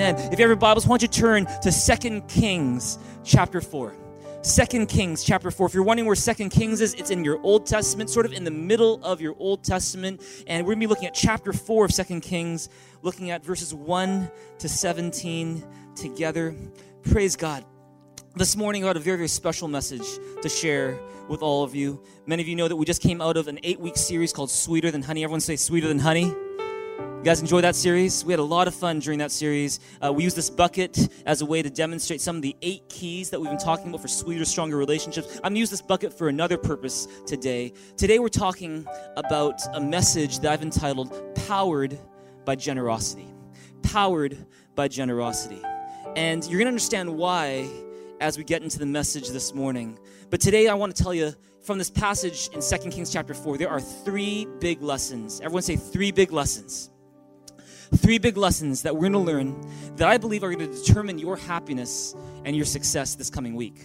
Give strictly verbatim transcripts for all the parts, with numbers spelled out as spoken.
Amen. If you have your Bibles, why don't you turn to Second Kings chapter four. Second Kings chapter four. If you're wondering where Second Kings is, it's in your Old Testament, sort of in the middle of your Old Testament. And we're going to be looking at chapter four of Second Kings, looking at verses one to seventeen together. Praise God. This morning, I got a very, very special message to share with all of you. Many of you know that we just came out of an eight-week series called Sweeter Than Honey. Everyone say, Sweeter Than Honey. You guys enjoy that series? We had a lot of fun during that series. Uh, we used this bucket as a way to demonstrate some of the eight keys that we've been talking about for sweeter, stronger relationships. I'm going to use this bucket for another purpose today. Today we're talking about a message that I've entitled Powered by Generosity. Powered by Generosity. And you're going to understand why as we get into the message this morning. But today I want to tell you from this passage in Second Kings chapter four, there are three big lessons. Everyone say three big lessons. Three big lessons that we're going to learn that I believe are going to determine your happiness and your success this coming week.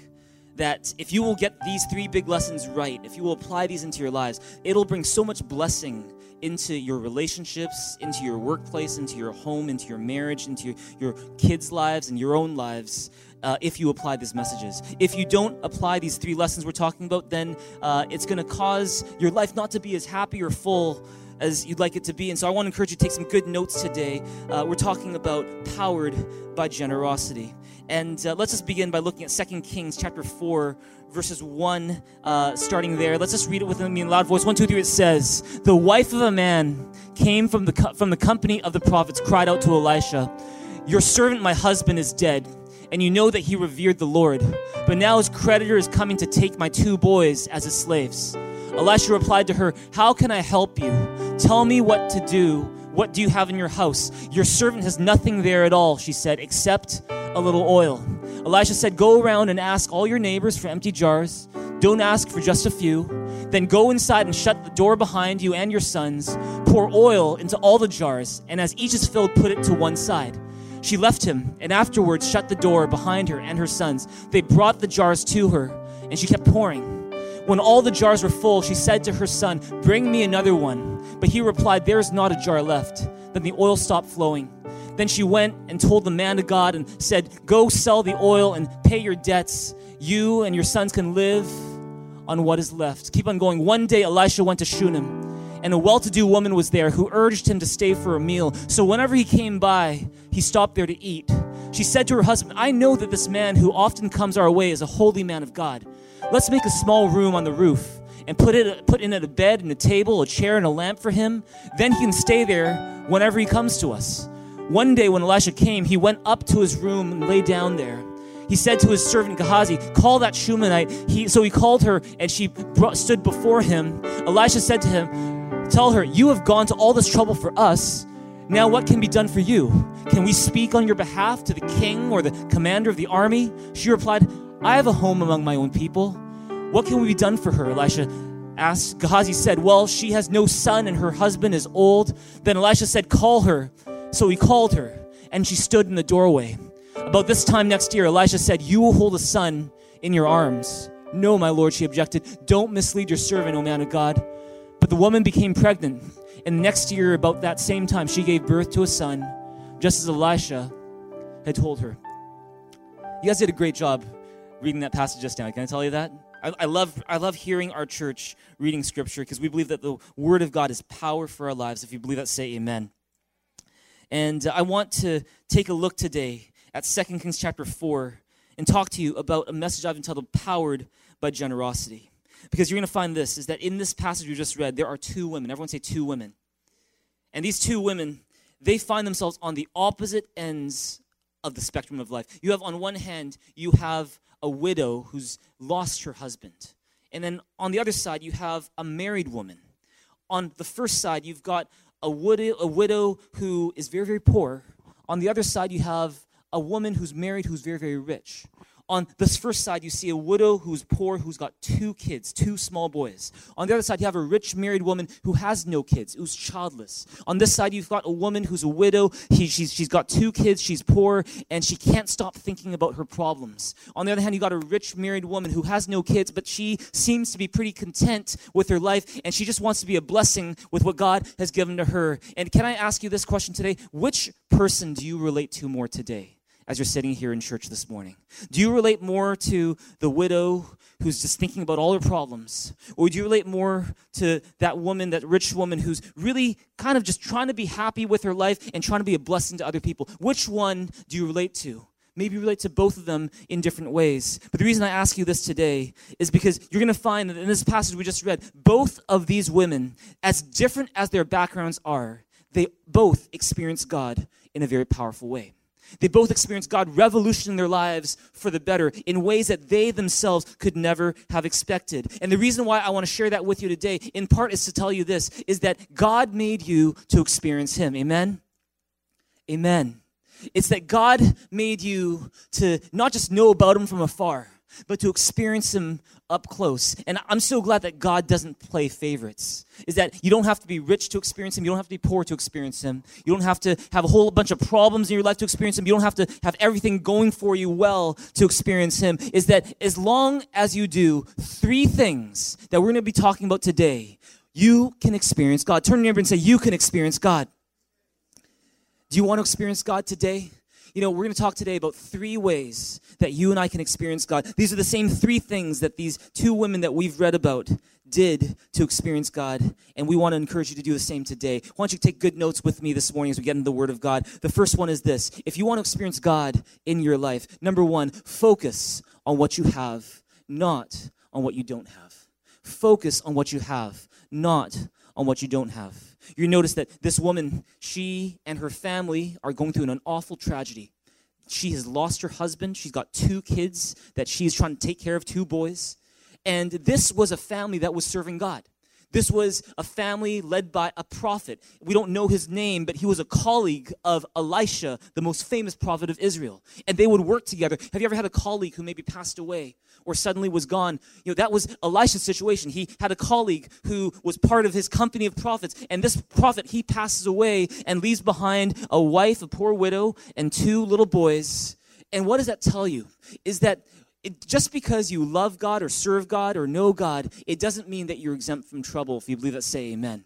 That if you will get these three big lessons right, if you will apply these into your lives, it'll bring so much blessing into your relationships, into your workplace, into your home, into your marriage, into your, your kids' lives and your own lives uh, if you apply these messages. If you don't apply these three lessons we're talking about, then uh, it's going to cause your life not to be as happy or full as you'd like it to be. And so I want to encourage you to take some good notes today. Uh, we're talking about Powered by Generosity. And uh, let's just begin by looking at Second Kings chapter four, verses one, uh, starting there. Let's just read it with me in a loud voice. One, two, three, it says, "The wife of a man came from the, co- from the company of the prophets, cried out to Elisha, 'Your servant, my husband, is dead, and you know that he revered the Lord. But now his creditor is coming to take my two boys as his slaves.' Elisha replied to her, 'How can I help you? Tell me what to do. What do you have in your house?' 'Your servant has nothing there at all,' she said, 'except a little oil.' Elisha said, 'Go around and ask all your neighbors for empty jars. Don't ask for just a few. Then go inside and shut the door behind you and your sons. Pour oil into all the jars, and as each is filled, put it to one side.' She left him, and afterwards shut the door behind her and her sons. They brought the jars to her, and she kept pouring. When all the jars were full, she said to her son, 'Bring me another one.' But he replied, 'There is not a jar left.' Then the oil stopped flowing. Then she went and told the man of God and said, 'Go sell the oil and pay your debts. You and your sons can live on what is left.' Keep on going. One day Elisha went to Shunem, and a well-to-do woman was there who urged him to stay for a meal. So whenever he came by, he stopped there to eat. She said to her husband, 'I know that this man who often comes our way is a holy man of God. Let's make a small room on the roof and put it put in it a bed and a table, a chair and a lamp for him. Then he can stay there whenever he comes to us.' One day when Elisha came, he went up to his room and lay down there. He said to his servant Gehazi, 'Call that Shunammite.' He, so he called her, and she brought, stood before him. Elisha said to him, 'Tell her, you have gone to all this trouble for us. Now what can be done for you? Can we speak on your behalf to the king or the commander of the army?' She replied, 'I have a home among my own people.' 'What can we be done for her?' Elisha asked. Gehazi said, 'Well, she has no son and her husband is old.' Then Elisha said, 'Call her.' So he called her, and she stood in the doorway. About this time next year, Elisha said, 'You will hold a son in your arms.' 'No, my lord,' she objected. 'Don't mislead your servant, O man of God.' But the woman became pregnant, and next year, about that same time, she gave birth to a son, just as Elisha had told her." You guys did a great job reading that passage just now. Can I tell you that? I, I love I love hearing our church reading scripture, because we believe that the word of God is power for our lives. If you believe that, say amen. And uh, I want to take a look today at Second Kings chapter four and talk to you about a message I've entitled Powered by Generosity. Because you're going to find this, is that in this passage we just read, there are two women. Everyone say two women. And these two women, they find themselves on the opposite ends of the spectrum of life. You have, on one hand, you have a widow who's lost her husband. And then on the other side, you have a married woman. On the first side, you've got a widow, a widow who is very, very poor. On the other side, you have a woman who's married who's very, very rich. On this first side, you see a widow who's poor, who's got two kids, two small boys. On the other side, you have a rich married woman who has no kids, who's childless. On this side, you've got a woman who's a widow. He, she's, she's got two kids, she's poor, and she can't stop thinking about her problems. On the other hand, you've got a rich married woman who has no kids, but she seems to be pretty content with her life, and she just wants to be a blessing with what God has given to her. And can I ask you this question today? Which person do you relate to more today as you're sitting here in church this morning? Do you relate more to the widow who's just thinking about all her problems? Or do you relate more to that woman, that rich woman who's really kind of just trying to be happy with her life and trying to be a blessing to other people? Which one do you relate to? Maybe you relate to both of them in different ways. But the reason I ask you this today is because you're going to find that in this passage we just read, both of these women, as different as their backgrounds are, they both experience God in a very powerful way. They both experienced God revolution in their lives for the better in ways that they themselves could never have expected. And the reason why I want to share that with you today, in part, is to tell you this, is that God made you to experience Him. Amen? Amen. It's that God made you to not just know about Him from afar, but to experience Him up close. And I'm so glad that God doesn't play favorites. Is that you don't have to be rich to experience Him. You don't have to be poor to experience Him. You don't have to have a whole bunch of problems in your life to experience Him. You don't have to have everything going for you well to experience Him. Is that as long as you do three things that we're going to be talking about today, you can experience God. Turn to your neighbor and say, you can experience God. Do you want to experience God today? You know, we're going to talk today about three ways that you and I can experience God. These are the same three things that these two women that we've read about did to experience God, and we want to encourage you to do the same today. Why don't you take good notes with me this morning as we get into the Word of God? The first one is this. If you want to experience God in your life, number one, focus on what you have, not on what you don't have. Focus on what you have, not on what you don't have. You notice that this woman, she and her family are going through an awful tragedy. She has lost her husband. She's got two kids that she's trying to take care of, two boys. And this was a family that was serving God. This was a family led by a prophet. We don't know his name, but he was a colleague of Elisha, the most famous prophet of Israel. And they would work together. Have you ever had a colleague who maybe passed away or suddenly was gone? You know, that was Elisha's situation. He had a colleague who was part of his company of prophets. And this prophet, he passes away and leaves behind a wife, a poor widow, and two little boys. And what does that tell you? Is that It, just because you love God or serve God or know God, it doesn't mean that you're exempt from trouble. If you believe that, say amen.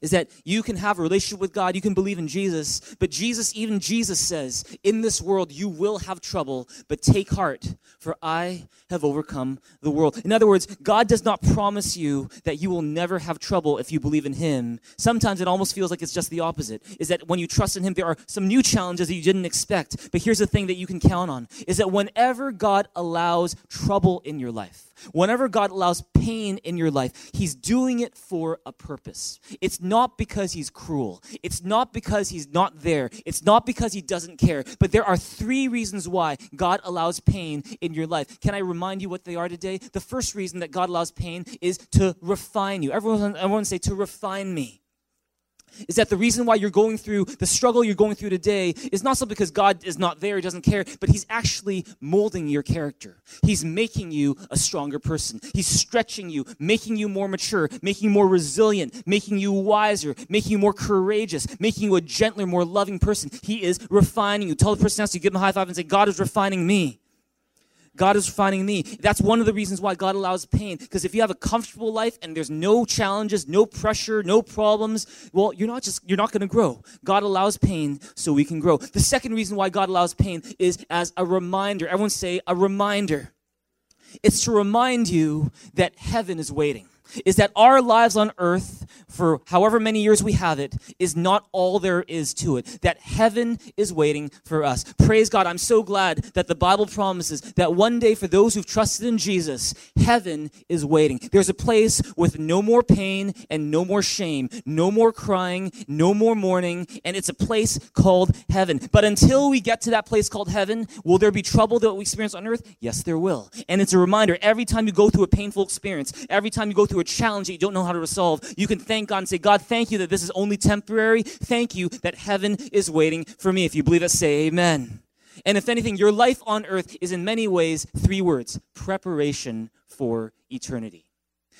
Is that you can have a relationship with God, you can believe in Jesus, but Jesus, even Jesus says, in this world you will have trouble, but take heart, for I have overcome the world. In other words, God does not promise you that you will never have trouble if you believe in Him. Sometimes it almost feels like it's just the opposite, is that when you trust in Him, there are some new challenges that you didn't expect. But here's the thing that you can count on, is that whenever God allows trouble in your life, whenever God allows pain in your life, He's doing it for a purpose. It's not because He's cruel. It's not because He's not there. It's not because He doesn't care. But there are three reasons why God allows pain in your life. Can I remind you what they are today? The first reason that God allows pain is to refine you. Everyone, everyone say, to refine me. Is that the reason why you're going through the struggle you're going through today is not so because God is not there, He doesn't care, but He's actually molding your character. He's making you a stronger person. He's stretching you, making you more mature, making you more resilient, making you wiser, making you more courageous, making you a gentler, more loving person. He is refining you. Tell the person else, you give them a high five and say, God is refining me. God is refining me. That's one of the reasons why God allows pain. Because if you have a comfortable life and there's no challenges, no pressure, no problems, well, you're not just you're not going to grow. God allows pain so we can grow. The second reason why God allows pain is as a reminder. Everyone say, a reminder. It's to remind you that heaven is waiting. Is that our lives on earth, for however many years we have it, is not all there is to it. That heaven is waiting for us. Praise God. I'm so glad that the Bible promises that one day for those who've trusted in Jesus, heaven is waiting. There's a place with no more pain and no more shame, no more crying, no more mourning, and it's a place called heaven. But until we get to that place called heaven, will there be trouble that we experience on earth? Yes, there will. And it's a reminder, every time you go through a painful experience, every time you go through a challenge that you don't know how to resolve, you can thank God and say, God, thank you that this is only temporary. Thank you that heaven is waiting for me. If you believe it, say amen. And if anything, your life on earth is in many ways three words: preparation for eternity.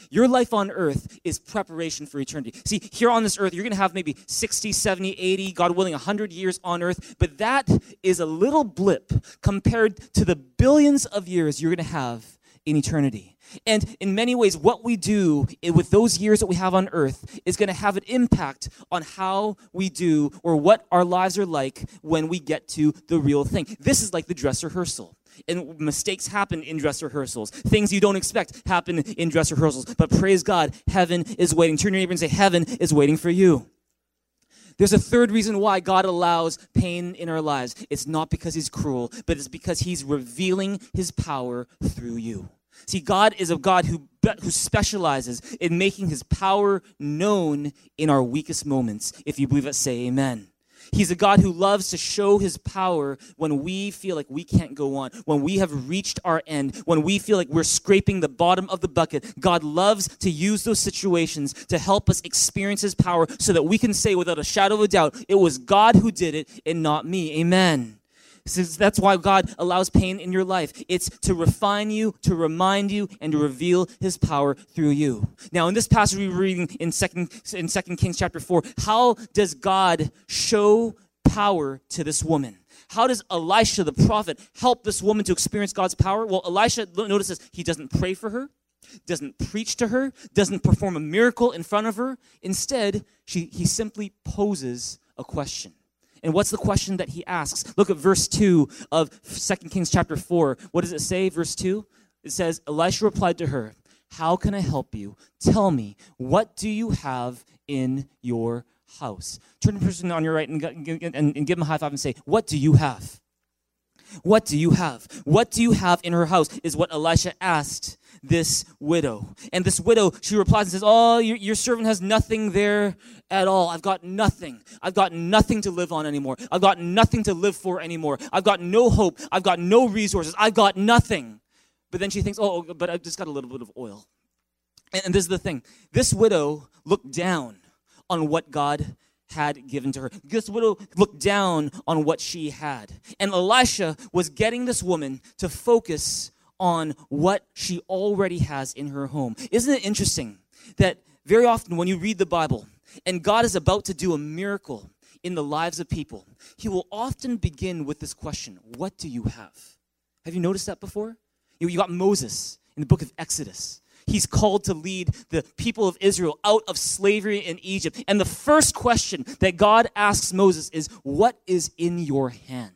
Your life on earth is preparation for eternity. See, here on this earth, you're going to have maybe sixty, seventy, eighty, God willing, one hundred years on earth. But that is a little blip compared to the billions of years you're going to have in eternity. And in many ways, what we do with those years that we have on earth is going to have an impact on how we do or what our lives are like when we get to the real thing. This is like the dress rehearsal. And mistakes happen in dress rehearsals. Things you don't expect happen in dress rehearsals. But praise God, heaven is waiting. Turn to your neighbor and say, heaven is waiting for you. There's a third reason why God allows pain in our lives. It's not because he's cruel, but it's because he's revealing his power through you. See, God is a God who, who specializes in making his power known in our weakest moments. If you believe it, say amen. He's a God who loves to show his power when we feel like we can't go on, when we have reached our end, when we feel like we're scraping the bottom of the bucket. God loves to use those situations to help us experience his power so that we can say without a shadow of a doubt, it was God who did it and not me. Amen. So that's why God allows pain in your life. It's to refine you, to remind you, and to reveal his power through you. Now, in this passage we were reading in Second, in Second Kings chapter four, how does God show power to this woman? How does Elisha the prophet help this woman to experience God's power? Well, Elisha, notice this, he doesn't pray for her, doesn't preach to her, doesn't perform a miracle in front of her. Instead, she, he simply poses a question. And what's the question that he asks? Look at verse two of Second Kings chapter four. What does it say, verse two? It says, Elisha replied to her, how can I help you? Tell me, what do you have in your house? Turn to the person on your right and, and, and give him a high five and say, what do you have? What do you have? What do you have in her house is what Elisha asked this widow. And this widow, she replies and says, oh, your, your servant has nothing there at all. I've got nothing. I've got nothing to live on anymore. I've got nothing to live for anymore. I've got no hope. I've got no resources. I've got nothing. But then she thinks, oh, but I've just got a little bit of oil. And, and this is the thing. This widow looked down on what God had given to her. This widow looked down on what she had. And Elisha was getting this woman to focus on what she already has in her home. Isn't it interesting that very often when you read the Bible and God is about to do a miracle in the lives of people, he will often begin with this question, what do you have? Have you noticed that before? You got Moses in the book of Exodus. He's called to lead the people of Israel out of slavery in Egypt. And the first question that God asks Moses is, what is in your hand?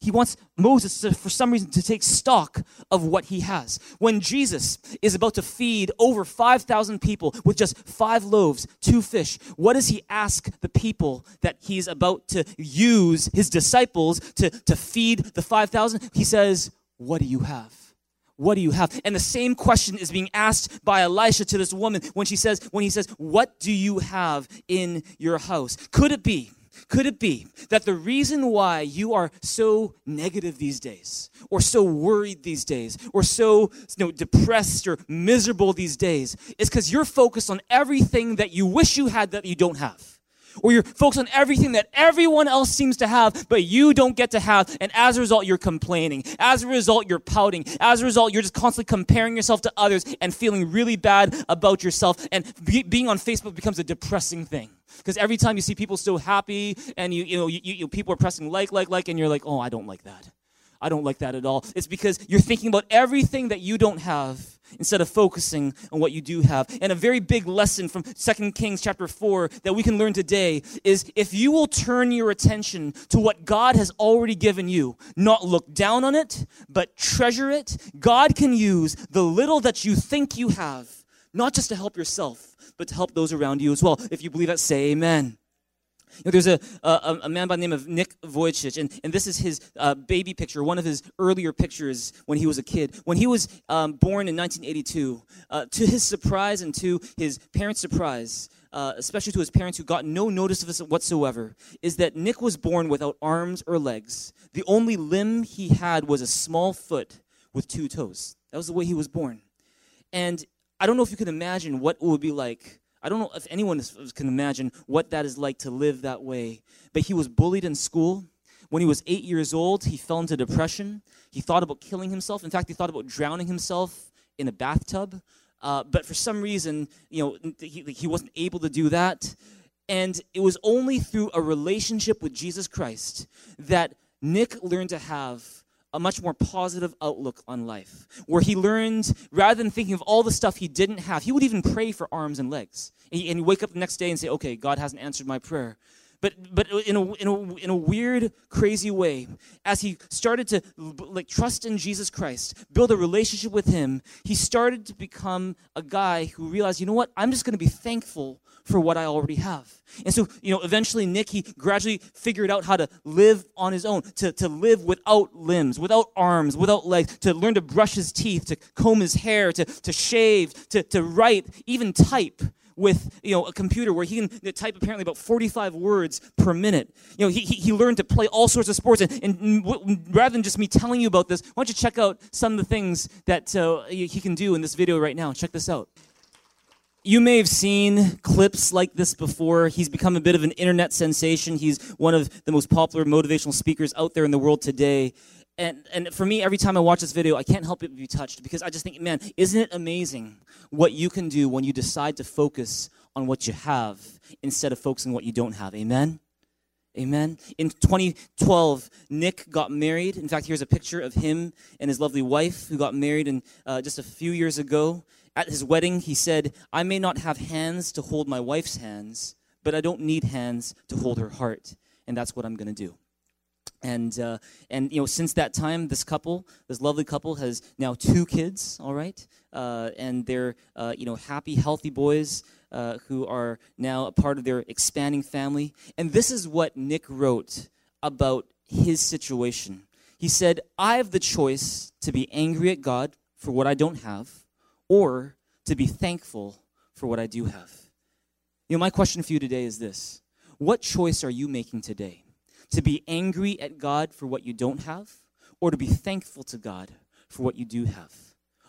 He wants Moses, to, for some reason, to take stock of what he has. When Jesus is about to feed over five thousand people with just five loaves, two fish, what does he ask the people that he's about to use, his disciples, to, to feed the five thousand? He says, what do you have? What do you have? And the same question is being asked by Elisha to this woman when she says, when he says, what do you have in your house? Could it be? Could it be that the reason why you are so negative these days, or so worried these days, or so you know, depressed or miserable these days is because you're focused on everything that you wish you had that you don't have? Or you're focused on everything that everyone else seems to have, but you don't get to have. And as a result, you're complaining. As a result, you're pouting. As a result, you're just constantly comparing yourself to others and feeling really bad about yourself. And be- being on Facebook becomes a depressing thing. Because every time you see people so happy and you, you know, you, you, people are pressing like, like, like, and you're like, oh, I don't like that. I don't like that at all. It's because you're thinking about everything that you don't have instead of focusing on what you do have. And a very big lesson from Second Kings chapter four that we can learn today is if you will turn your attention to what God has already given you, not look down on it, but treasure it, God can use the little that you think you have, not just to help yourself, but to help those around you as well. If you believe that, say amen. You know, there's a, a a man by the name of Nick Vujicic, and, and this is his uh, baby picture, one of his earlier pictures when he was a kid. When he was um, born in nineteen eighty-two, uh, to his surprise and to his parents' surprise, uh, especially to his parents who got no notice of this whatsoever, is that Nick was born without arms or legs. The only limb he had was a small foot with two toes. That was the way he was born. And I don't know if you can imagine what it would be like. I don't know if anyone can imagine what that is like to live that way. But he was bullied in school, When he was eight years old, he fell into depression. He thought about killing himself. In fact, he thought about drowning himself in a bathtub. Uh, but for some reason, you know, he, he wasn't able to do that. And it was only through a relationship with Jesus Christ that Nick learned to have a much more positive outlook on life, where he learned, rather than thinking of all the stuff he didn't have, he would even pray for arms and legs. And he'd wake up the next day and say, okay, God hasn't answered my prayer. But but in a, in a, in a weird, crazy way, as he started to like trust in Jesus Christ, build a relationship with him, he started to become a guy who realized, you know what, I'm just going to be thankful for what I already have. And so, you know, eventually Nick, he gradually figured out how to live on his own, to, to live without limbs, without arms, without legs, to learn to brush his teeth, to comb his hair, to, to shave, to, to write, even type with, you know, a computer where he can type apparently about forty-five words per minute. You know, he he learned to play all sorts of sports. And, and w- rather than just me telling you about this, why don't you check out some of the things that uh, he can do in this video right now. Check this out. You may have seen clips like this before. He's become a bit of an internet sensation. He's one of the most popular motivational speakers out there in the world today. And and for me, every time I watch this video, I can't help but be touched, because I just think, man, isn't it amazing what you can do when you decide to focus on what you have instead of focusing on what you don't have? Amen? Amen? In twenty twelve, Nick got married. In fact, here's a picture of him and his lovely wife, who got married in, uh, just a few years ago. At his wedding, he said, I may not have hands to hold my wife's hands, but I don't need hands to hold her heart, and that's what I'm going to do. And, uh, and you know, since that time, this couple, this lovely couple has now two kids, all right? Uh, and they're, uh, you know, happy, healthy boys uh, who are now a part of their expanding family. And this is what Nick wrote about his situation. He said, I have the choice to be angry at God for what I don't have, or to be thankful for what I do have. You know, my question for you today is this. What choice are you making today? To be angry at God for what you don't have, or to be thankful to God for what you do have?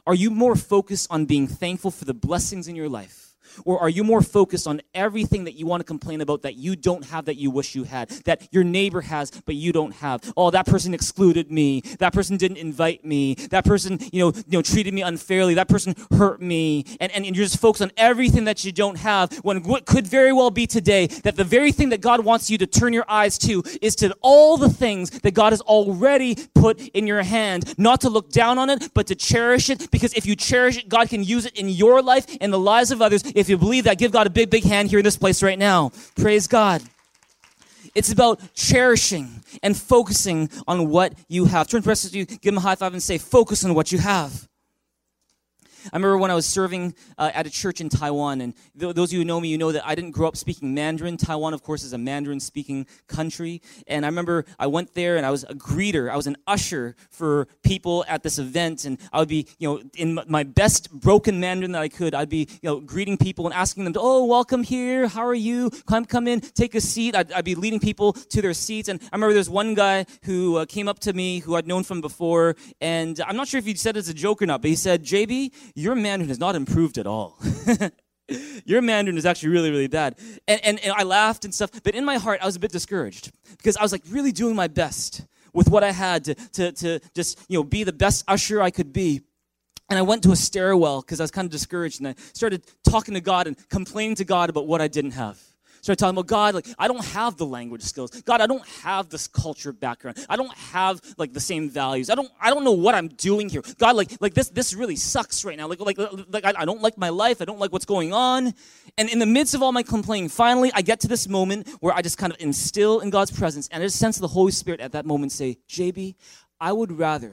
Are you more focused on being thankful for the blessings in your life, or are you more focused on everything that you want to complain about that you don't have, that you wish you had, that your neighbor has but you don't have? Oh, that person excluded me. That person didn't invite me. That person, you know, you know, treated me unfairly. That person hurt me. And, and, and you're just focused on everything that you don't have, when what could very well be today that the very thing that God wants you to turn your eyes to is to all the things that God has already put in your hand, not to look down on it, but to cherish it, because if you cherish it, God can use it in your life and the lives of others. If you believe that, give God a big, big hand here in this place right now. Praise God. It's about cherishing and focusing on what you have. Turn to the rest of you, give him a high five and say, focus on what you have. I remember when I was serving uh, at a church in Taiwan, and th- those of you who know me, you know that I didn't grow up speaking Mandarin. Taiwan, of course, is a Mandarin-speaking country, and I remember I went there, and I was a greeter. I was an usher for people at this event, and I would be, you know, in my best broken Mandarin that I could, I'd be, you know, greeting people and asking them, to, oh, welcome here, how are you? Come, come in, take a seat. I'd, I'd be leading people to their seats, and I remember there's one guy who uh, came up to me, who I'd known from before, and I'm not sure if he said it as a joke or not, but he said, J B, your Mandarin has not improved at all. Your Mandarin is actually really, really bad. And, and and I laughed and stuff, but in my heart, I was a bit discouraged, because I was like really doing my best with what I had to to, to just, you know, be the best usher I could be. And I went to a stairwell because I was kind of discouraged, and I started talking to God and complaining to God about what I didn't have. Started talking about, God, like, I don't have the language skills. God, I don't have this culture background. I don't have, like, the same values. I don't I don't know what I'm doing here. God, like, like this this really sucks right now. Like, like, like I, I don't like my life. I don't like what's going on. And in the midst of all my complaining, finally, I get to this moment where I just kind of instill in God's presence, and I just sense the Holy Spirit at that moment say, J B, I would rather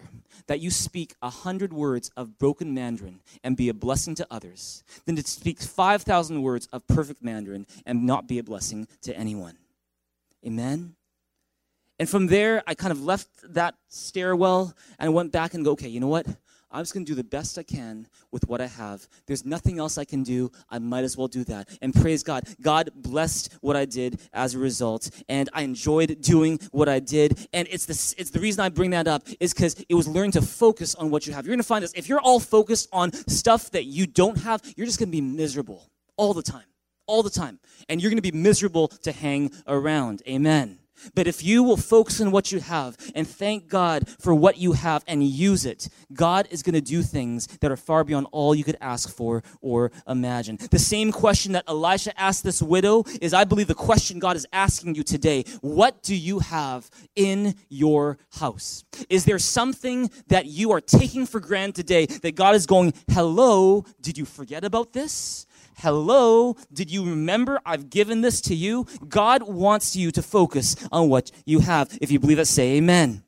that you speak a hundred words of broken Mandarin and be a blessing to others than to speak five thousand words of perfect Mandarin and not be a blessing to anyone. Amen? And from there, I kind of left that stairwell and went back and go, okay, you know what? I'm just going to do the best I can with what I have. There's nothing else I can do. I might as well do that. And praise God. God blessed what I did as a result, and I enjoyed doing what I did. And it's the, it's the reason I bring that up is because it was learning to focus on what you have. You're going to find this. If you're all focused on stuff that you don't have, you're just going to be miserable all the time, all the time. And you're going to be miserable to hang around. Amen. But if you will focus on what you have and thank God for what you have and use it, God is going to do things that are far beyond all you could ask for or imagine. The same question that Elisha asked this widow is, I believe, the question God is asking you today. What do you have in your house? Is there something that you are taking for granted today that God is going, hello, did you forget about this? Hello, did you remember I've given this to you? God wants you to focus on what you have. If you believe it, say amen.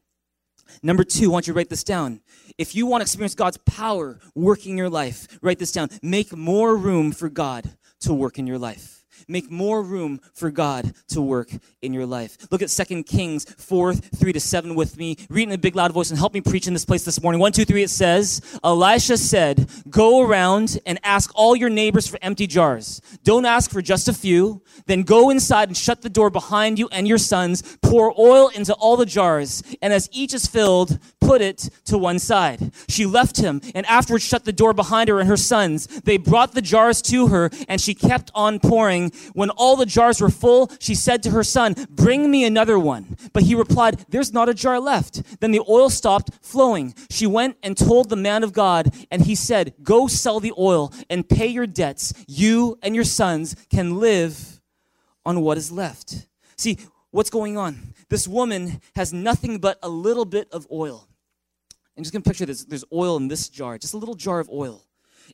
Number two, I want you to write this down. If you want to experience God's power working in your life, write this down. Make more room for God to work in your life. Make more room for God to work in your life. Look at two Kings four, three to seven with me. Read in a big, loud voice and help me preach in this place this morning. One, two, three, it says, Elisha said, go around and ask all your neighbors for empty jars. Don't ask for just a few. Then go inside and shut the door behind you and your sons. Pour oil into all the jars. And as each is filled, put it to one side. She left him and afterwards shut the door behind her and her sons. They brought the jars to her and she kept on pouring. When all the jars were full, she said to her son, bring me another one. But he replied, there's not a jar left. Then the oil stopped flowing. She went and told the man of God, and he said, go sell the oil and pay your debts. You and your sons can live on what is left. See, what's going on? This woman has nothing but a little bit of oil. I'm just going to picture this. There's oil in this jar, just a little jar of oil.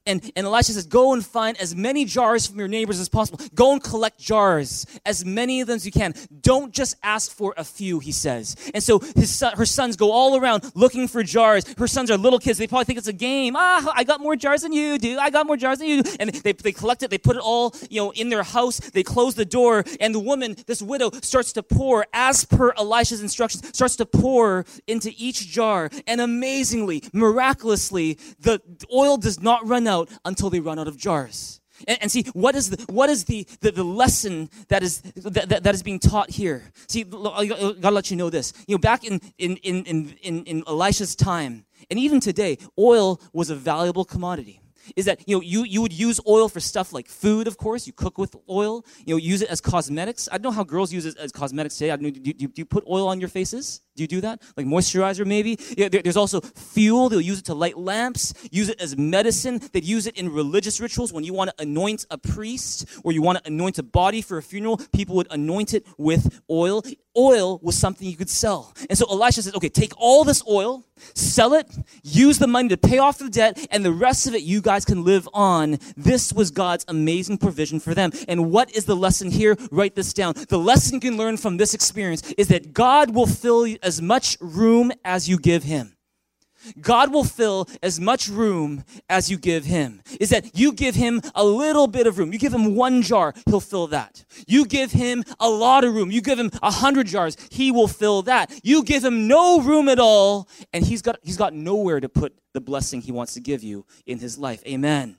And, and Elisha says, go and find as many jars from your neighbors as possible. Go and collect jars, as many of them as you can. Don't just ask for a few, he says. And so his son, her sons go all around looking for jars. Her sons are little kids. They probably think it's a game. Ah, I got more jars than you do. I got more jars than you do. And they, they collect it. They put it all, you know, in their house. They close the door. And the woman, this widow, starts to pour, as per Elisha's instructions, starts to pour into each jar. And amazingly, miraculously, the oil does not run out until they run out of jars. And, and see, what is the what is the the, the lesson that is that, that, that is being taught here? See, I gotta let you know this. You know, back in in in in in Elisha's time, and even today, oil was a valuable commodity. Is that, you know, you, you would use oil for stuff like food, of course. You cook with oil. You know, use it as cosmetics. I don't know how girls use it as cosmetics today. I don't know, do, do, do you put oil on your faces? Do you do that? Like moisturizer, maybe? Yeah, there, there's also fuel. They'll use it to light lamps, use it as medicine. They'd use it in religious rituals. When you want to anoint a priest or you want to anoint a body for a funeral, people would anoint it with oil. Oil was something you could sell. And so Elisha says, okay, take all this oil, sell it, use the money to pay off the debt, and the rest of it you guys can live on. This was God's amazing provision for them. And what is the lesson here? Write this down. The lesson you can learn from this experience is that God will fill you as much room as you give him. God will fill as much room as you give him. Is that you give him a little bit of room. You give him one jar, he'll fill that. You give him a lot of room. You give him a hundred jars, he will fill that. You give him no room at all, and he's got he's got nowhere to put the blessing he wants to give you in his life. Amen.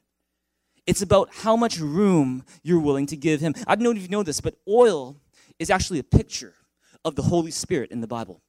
It's about how much room you're willing to give him. I don't know if you know this, but oil is actually a picture of the Holy Spirit in the Bible.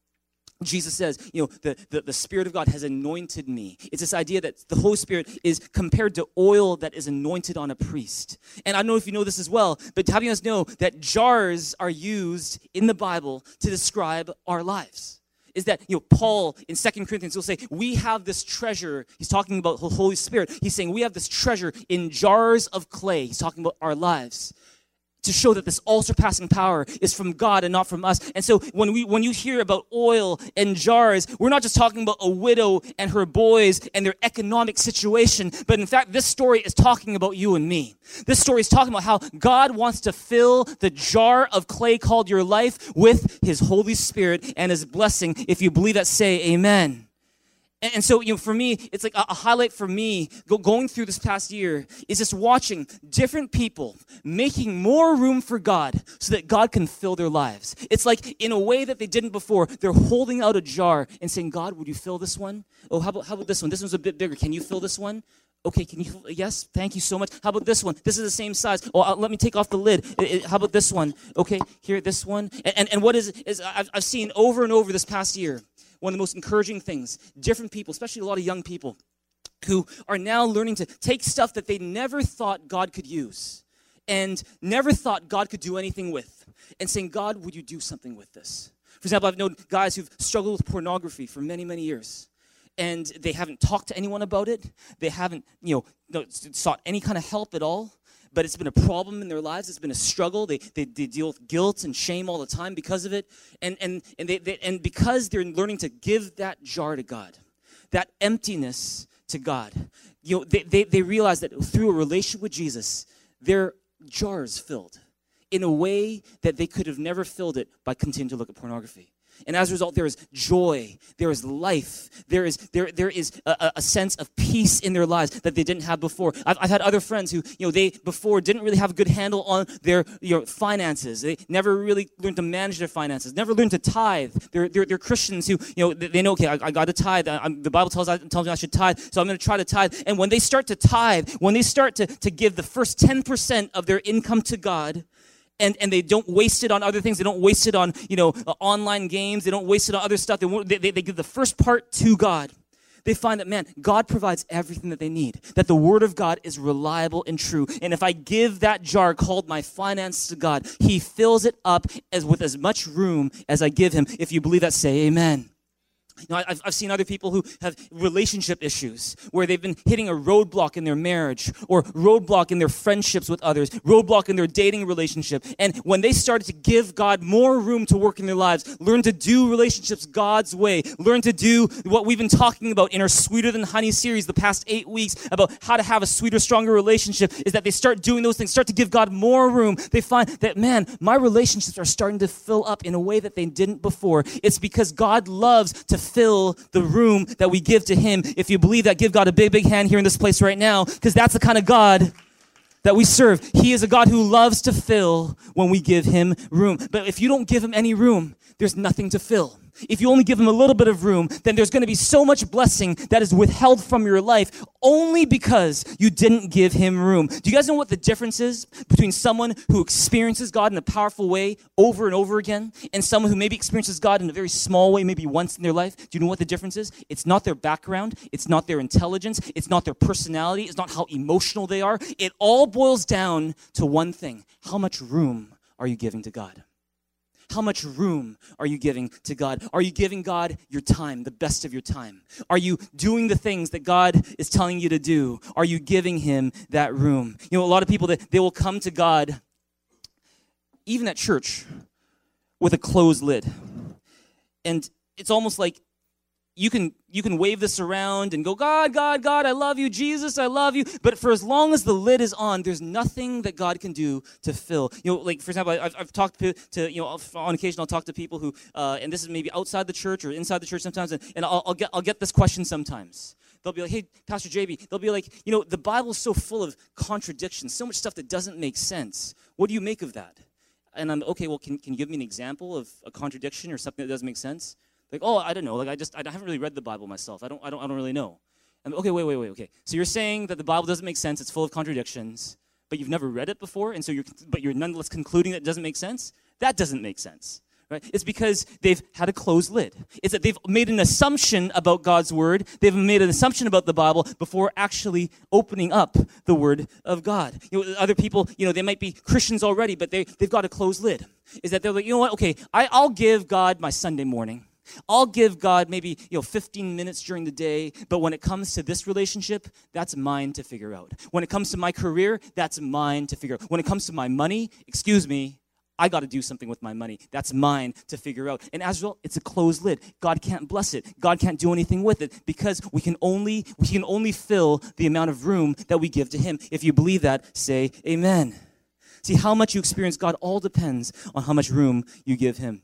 Jesus says, you know, the, the, the Spirit of God has anointed me. It's this idea that the Holy Spirit is compared to oil that is anointed on a priest. And I don't know if you know this as well, but how do you guys know that jars are used in the Bible to describe our lives? Is that, you know, Paul in two Corinthians will say, we have this treasure. He's talking about the Holy Spirit. He's saying we have this treasure in jars of clay. He's talking about our lives, to show that this all-surpassing power is from God and not from us. And so when we when you hear about oil and jars, we're not just talking about a widow and her boys and their economic situation, but in fact, this story is talking about you and me. This story is talking about how God wants to fill the jar of clay called your life with his Holy Spirit and his blessing. If you believe that, say amen. And so, you know, for me, it's like a highlight for me go, going through this past year is just watching different people making more room for God so that God can fill their lives. It's like in a way that they didn't before, they're holding out a jar and saying, God, would you fill this one? Oh, how about, how about this one? This one's a bit bigger. Can you fill this one? Okay, can you, yes, thank you so much. How about this one? This is the same size. Oh, let me take off the lid. It, it, how about this one? Okay, here, this one. And, and, and what is, is I've, I've seen over and over this past year, one of the most encouraging things, different people, especially a lot of young people, who are now learning to take stuff that they never thought God could use and never thought God could do anything with. and saying, God, would you do something with this? For example, I've known guys who've struggled with pornography for many, many years. And they haven't talked to anyone about it. They haven't, you know, sought any kind of help at all. But it's been a problem in their lives. It's been a struggle. They they, they deal with guilt and shame all the time because of it. And and and they, they and because they're learning to give that jar to God, that emptiness to God, you know, they, they, they realize that through a relationship with Jesus, their jar is filled in a way that they could have never filled it by continuing to look at pornography. And as a result, there is joy, there is life, there is there there is a, a sense of peace in their lives that they didn't have before. I've, I've had other friends who, you know, they before didn't really have a good handle on their you know, finances. They never really learned to manage their finances, never learned to tithe. They're they're, they're Christians who, you know, they, they know, okay, I, I got to tithe. I, I'm, the Bible tells, I, tells me I should tithe, so I'm going to try to tithe. And when they start to tithe, when they start to, to give the first ten percent of their income to God, And and they don't waste it on other things. They don't waste it on, you know, uh, online games. They don't waste it on other stuff. They, won't, they, they, they give the first part to God. They find that, man, God provides everything that they need, that the word of God is reliable and true. And if I give that jar called my finance to God, he fills it up as with as much room as I give him. If you believe that, say amen. You know, I've, I've seen other people who have relationship issues where they've been hitting a roadblock in their marriage or roadblock in their friendships with others, roadblock in their dating relationship. And when they started to give God more room to work in their lives, learn to do relationships God's way, learn to do what we've been talking about in our Sweeter Than Honey series the past eight weeks about how to have a sweeter, stronger relationship, is that they start doing those things, start to give God more room. They find that, man, my relationships are starting to fill up in a way that they didn't before. It's because God loves to fill the room that we give to him. If you believe that, give God a big, big hand here in this place right now, because that's the kind of God that we serve. He is a God who loves to fill when we give him room. But if you don't give him any room, there's nothing to fill. If you only give him a little bit of room, then there's going to be so much blessing that is withheld from your life only because you didn't give him room. Do you guys know what the difference is between someone who experiences God in a powerful way over and over again and someone who maybe experiences God in a very small way, maybe once in their life? Do you know what the difference is? It's not their background. It's not their intelligence. It's not their personality. It's not how emotional they are. It all boils down to one thing. How much room are you giving to God? How much room are you giving to God? Are you giving God your time, the best of your time? Are you doing the things that God is telling you to do? Are you giving him that room? You know, a lot of people, they, they will come to God, even at church, with a closed lid. And it's almost like you can you can wave this around and go, God, God, God, I love you. Jesus, I love you. But for as long as the lid is on, there's nothing that God can do to fill. You know, like, for example, I've, I've talked to, to, you know, on occasion I'll talk to people who, uh, and this is maybe outside the church or inside the church sometimes, and, and I'll, I'll get I'll get this question sometimes. They'll be like, hey, Pastor J B, they'll be like, you know, the Bible's so full of contradictions, so much stuff that doesn't make sense. What do you make of that? And I'm, okay, well, can, can you give me an example of a contradiction or something that doesn't make sense? Like, oh, I don't know. Like, I just, I haven't really read the Bible myself. I don't, I don't, I don't really know. And okay, wait, wait, wait. Okay, so you're saying that the Bible doesn't make sense. It's full of contradictions, but you've never read it before, and so you're, but you're nonetheless concluding that it doesn't make sense. That doesn't make sense, right? It's because they've had a closed lid. It's that they've made an assumption about God's word. They've made an assumption about the Bible before actually opening up the word of God. You know, other people, you know, they might be Christians already, but they, they've got a closed lid. Is that they're like, you know what? Okay, I, I'll give God my Sunday morning. I'll give God maybe, you know, fifteen minutes during the day, but when it comes to this relationship, that's mine to figure out. When it comes to my career, that's mine to figure out. When it comes to my money, excuse me, I got to do something with my money. That's mine to figure out. And as a result, it's a closed lid. God can't bless it. God can't do anything with it because we can only we can only fill the amount of room that we give to him. If you believe that, say amen. See, how much you experience God all depends on how much room you give him.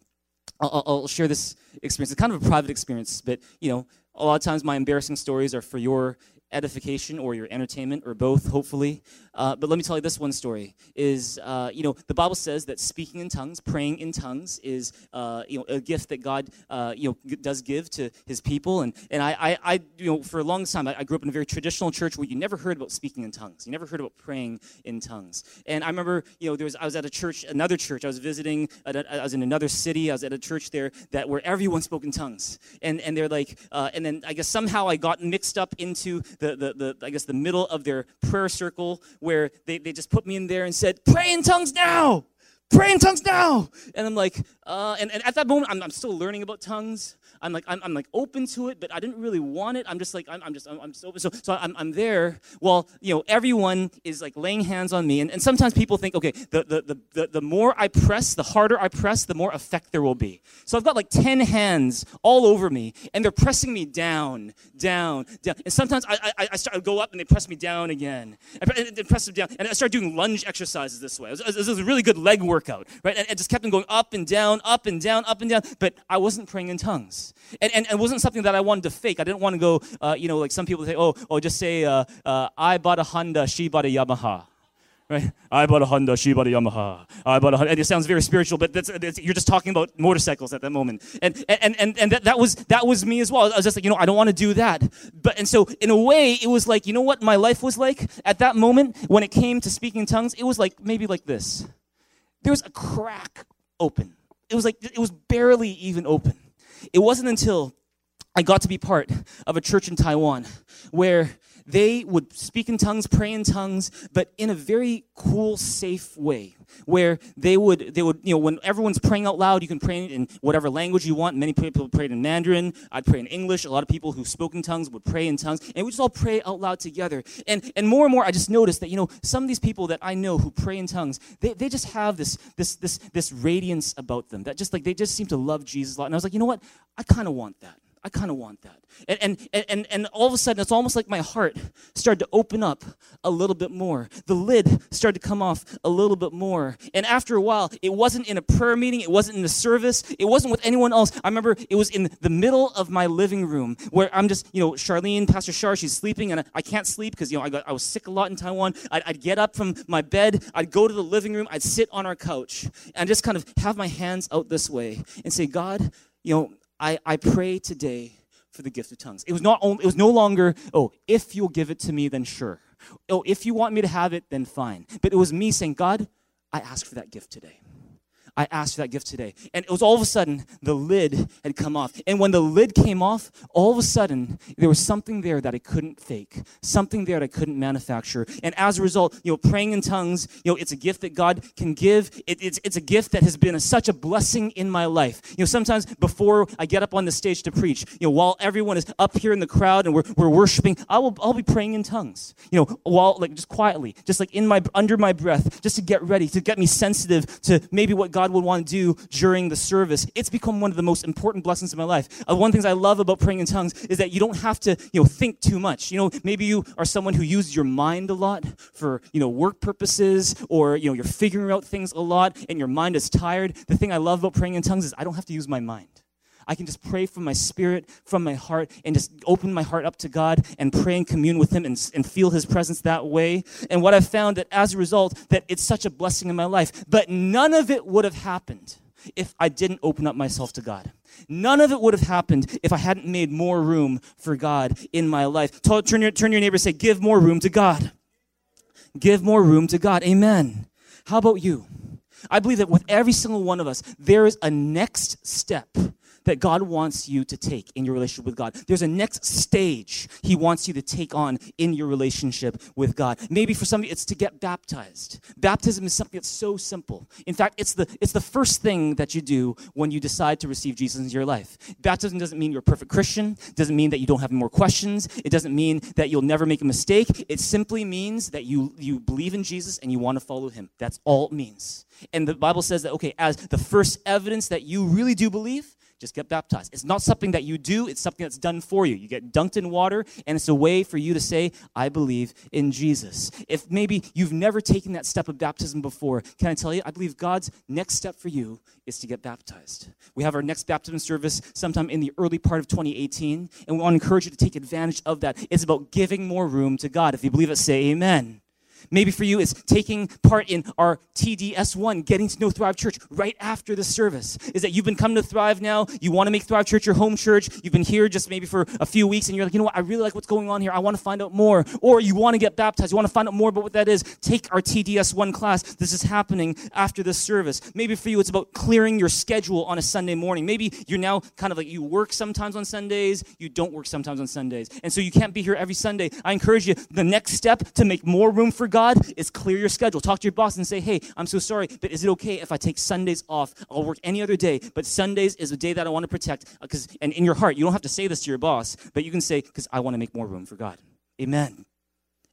I'll, I'll share this experience. It's kind of a private experience, but, you know, a lot of times my embarrassing stories are for your edification or your entertainment or both, hopefully. Uh, but let me tell you this one story is, uh, you know, the Bible says that speaking in tongues, praying in tongues is, uh, you know, a gift that God, uh, you know, g- does give to his people. And and I, I, I you know, for a long time, I, I grew up in a very traditional church where you never heard about speaking in tongues. You never heard about praying in tongues. And I remember, you know, there was I was at a church, another church. I was visiting, a, I was in another city. I was at a church there that where everyone spoke in tongues. And and they're like, uh, and then I guess somehow I got mixed up into the, the, the I guess, the middle of their prayer circle, where they, they just put me in there and said, pray in tongues now, pray in tongues now. And I'm like, uh, and, and at that moment, I'm, I'm still learning about tongues. I'm like, I'm, I'm like open to it, but I didn't really want it. I'm just like, I'm, I'm just, I'm, I'm just open. So, so I'm, I'm there. Well, you know, everyone is like laying hands on me. And, and sometimes people think, okay, the, the, the, the, the more I press, the harder I press, the more effect there will be. So I've got like ten hands all over me, and they're pressing me down, down, down. And sometimes I, I, I start I go up and they press me down again. I, they press them down. And I started doing lunge exercises this way. It was, it was a really good leg workout, right? And it just kept on going up and down, up and down, up and down. But I wasn't praying in tongues. And, and, and it wasn't something that I wanted to fake. I didn't want to go, uh, you know, like some people say, oh, oh just say, uh, uh, I bought a Honda, she bought a Yamaha. Right? I bought a Honda, she bought a Yamaha. I bought a Honda. And it sounds very spiritual, but that's, that's, you're just talking about motorcycles at that moment. And and and and that, that was that was me as well. I was just like, you know, I don't want to do that. But and so in a way, it was like, you know what my life was like at that moment when it came to speaking in tongues. It was like maybe like this. There was a crack open. It was like it was barely even open. It wasn't until I got to be part of a church in Taiwan where they would speak in tongues, pray in tongues, but in a very cool, safe way, where they would, they would, you know, when everyone's praying out loud, you can pray in whatever language you want. Many people prayed in Mandarin. I'd pray in English. A lot of people who spoke in tongues would pray in tongues, and we just all pray out loud together. And and more and more, I just noticed that, you know, some of these people that I know who pray in tongues, they, they just have this this this this radiance about them that just like they just seem to love Jesus a lot. And I was like, you know what? I kind of want that. I kind of want that. And, and and and all of a sudden, it's almost like my heart started to open up a little bit more. The lid started to come off a little bit more. And after a while, it wasn't in a prayer meeting. It wasn't in the service. It wasn't with anyone else. I remember it was in the middle of my living room where I'm just, you know, Charlene, Pastor Shar, she's sleeping, and I, I can't sleep because, you know, I got I was sick a lot in Taiwan. I'd, I'd get up from my bed. I'd go to the living room. I'd sit on our couch and just kind of have my hands out this way and say, God, you know, I, I pray today for the gift of tongues. It was not only, it was no longer, oh, if you'll give it to me, then sure. Oh, if you want me to have it, then fine. But it was me saying, God, I ask for that gift today. I asked for that gift today. And it was all of a sudden, the lid had come off. And when the lid came off, all of a sudden, there was something there that I couldn't fake, something there that I couldn't manufacture. And as a result, you know, praying in tongues, you know, it's a gift that God can give. It, it's, it's a gift that has been a, such a blessing in my life. You know, sometimes before I get up on the stage to preach, you know, while everyone is up here in the crowd and we're, we're worshiping, I will, I'll be praying in tongues, you know, while like just quietly, just like in my, under my breath, just to get ready, to get me sensitive to maybe what God God would want to do during the service. It's become one of the most important blessings in my life. Uh, one of the things I love about praying in tongues is that you don't have to, you know, think too much. You know, maybe you are someone who uses your mind a lot for, you know, work purposes, or, you know, you're figuring out things a lot and your mind is tired. The thing I love about praying in tongues is I don't have to use my mind. I can just pray from my spirit, from my heart, and just open my heart up to God and pray and commune with him and, and feel his presence that way. And what I found that as a result, that it's such a blessing in my life. But none of it would have happened if I didn't open up myself to God. None of it would have happened if I hadn't made more room for God in my life. Turn to your, turn to your neighbor and say, give more room to God. Give more room to God. Amen. How about you? I believe that with every single one of us, there is a next step that God wants you to take in your relationship with God. There's a next stage he wants you to take on in your relationship with God. Maybe for some of you, it's to get baptized. Baptism is something that's so simple. In fact, it's the it's the first thing that you do when you decide to receive Jesus into your life. Baptism doesn't mean you're a perfect Christian. It doesn't mean that you don't have more questions. It doesn't mean that you'll never make a mistake. It simply means that you, you believe in Jesus and you want to follow him. That's all it means. And the Bible says that, okay, as the first evidence that you really do believe, just get baptized. It's not something that you do. It's something that's done for you. You get dunked in water, and it's a way for you to say, I believe in Jesus. If maybe you've never taken that step of baptism before, can I tell you, I believe God's next step for you is to get baptized. We have our next baptism service sometime in the early part of twenty eighteen, and we want to encourage you to take advantage of that. It's about giving more room to God. If you believe it, say amen. Maybe for you, it's taking part in our T D S one, Getting to Know Thrive Church, right after the service. Is that you've been coming to Thrive now, you want to make Thrive Church your home church, you've been here just maybe for a few weeks, and you're like, you know what, I really like what's going on here, I want to find out more. Or you want to get baptized, you want to find out more about what that is. Take our T D S one class. This is happening after this service. Maybe for you, it's about clearing your schedule on a Sunday morning. Maybe you're now kind of like, you work sometimes on Sundays, you don't work sometimes on Sundays, and so you can't be here every Sunday. I encourage you, the next step to make more room for God is clear your schedule. Talk to your boss and say, hey, I'm so sorry, but is it okay if I take Sundays off? I'll work any other day, but Sundays is a day that I want to protect. Because, and in your heart, you don't have to say this to your boss, but you can say, because I want to make more room for God. Amen.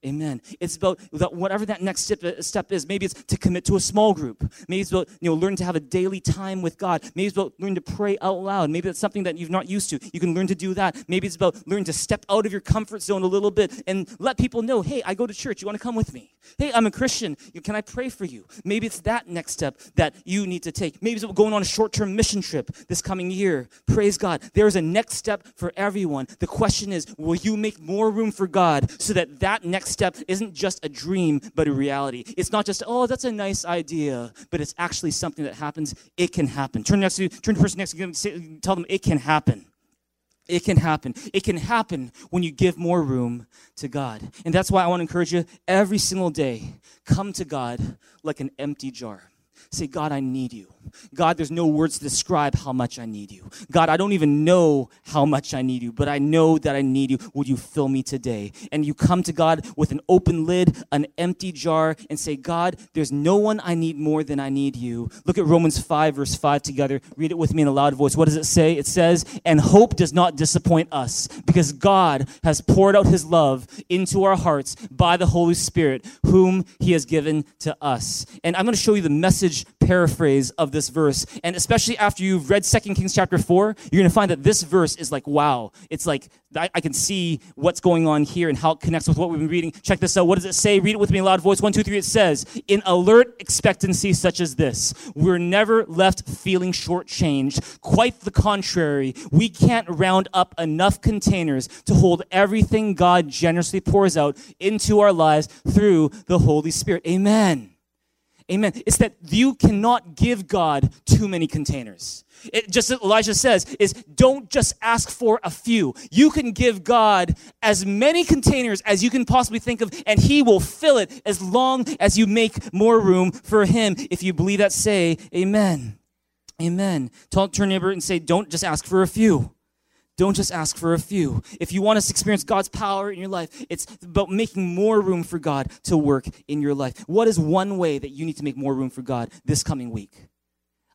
Amen. It's about that, whatever that next step, step is. Maybe it's to commit to a small group. Maybe it's about, you know, learn to have a daily time with God. Maybe it's about learn to pray out loud. Maybe that's something that you've not used to. You can learn to do that. Maybe it's about learn to step out of your comfort zone a little bit and let people know, hey, I go to church. You want to come with me? Hey, I'm a Christian. Can I pray for you? Maybe it's that next step that you need to take. Maybe it's about going on a short-term mission trip this coming year. Praise God. There is a next step for everyone. The question is, will you make more room for God so that that next step isn't just a dream, but a reality? It's not just, oh, that's a nice idea, but it's actually something that happens. It can happen. Turn next to you, turn to the person next to you, say, tell them it can happen. It can happen. It can happen when you give more room to God. And that's why I want to encourage you every single day, come to God like an empty jar. Say, God, I need you. God, there's no words to describe how much I need you. God, I don't even know how much I need you, but I know that I need you. Would you fill me today? And you come to God with an open lid, an empty jar, and say, God, there's no one I need more than I need you. Look at Romans five, verse five together. Read it with me in a loud voice. What does it say? It says, and hope does not disappoint us, because God has poured out his love into our hearts by the Holy Spirit, whom he has given to us. And I'm going to show you the Message paraphrase of this verse. And especially after you've read Second Kings chapter four, you're going to find that this verse is like, wow. It's like, I, I can see what's going on here and how it connects with what we've been reading. Check this out. What does it say? Read it with me in a loud voice. One, two, three. It says, in alert expectancy such as this, we're never left feeling shortchanged. Quite the contrary. We can't round up enough containers to hold everything God generously pours out into our lives through the Holy Spirit. Amen. Amen. It's that you cannot give God too many containers. It just as Elijah says, is don't just ask for a few. You can give God as many containers as you can possibly think of, and he will fill it as long as you make more room for him. If you believe that, say amen. Amen. Talk to your neighbor and say, don't just ask for a few. Don't just ask for a few. If you want to experience God's power in your life, it's about making more room for God to work in your life. What is one way that you need to make more room for God this coming week?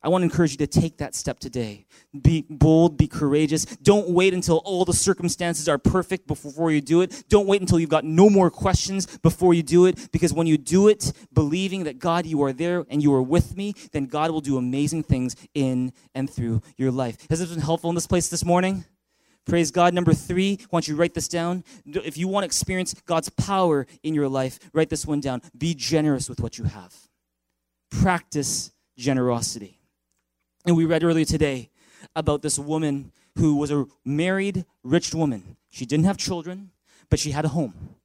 I want to encourage you to take that step today. Be bold, be courageous. Don't wait until all the circumstances are perfect before you do it. Don't wait until you've got no more questions before you do it, because when you do it, believing that, God, you are there and you are with me, then God will do amazing things in and through your life. Has this been helpful in this place this morning? Praise God. Number three, I want you to write this down. If you want to experience God's power in your life, write this one down. Be generous with what you have. Practice generosity. And we read earlier today about this woman who was a married, rich woman. She didn't have children, but she had a home.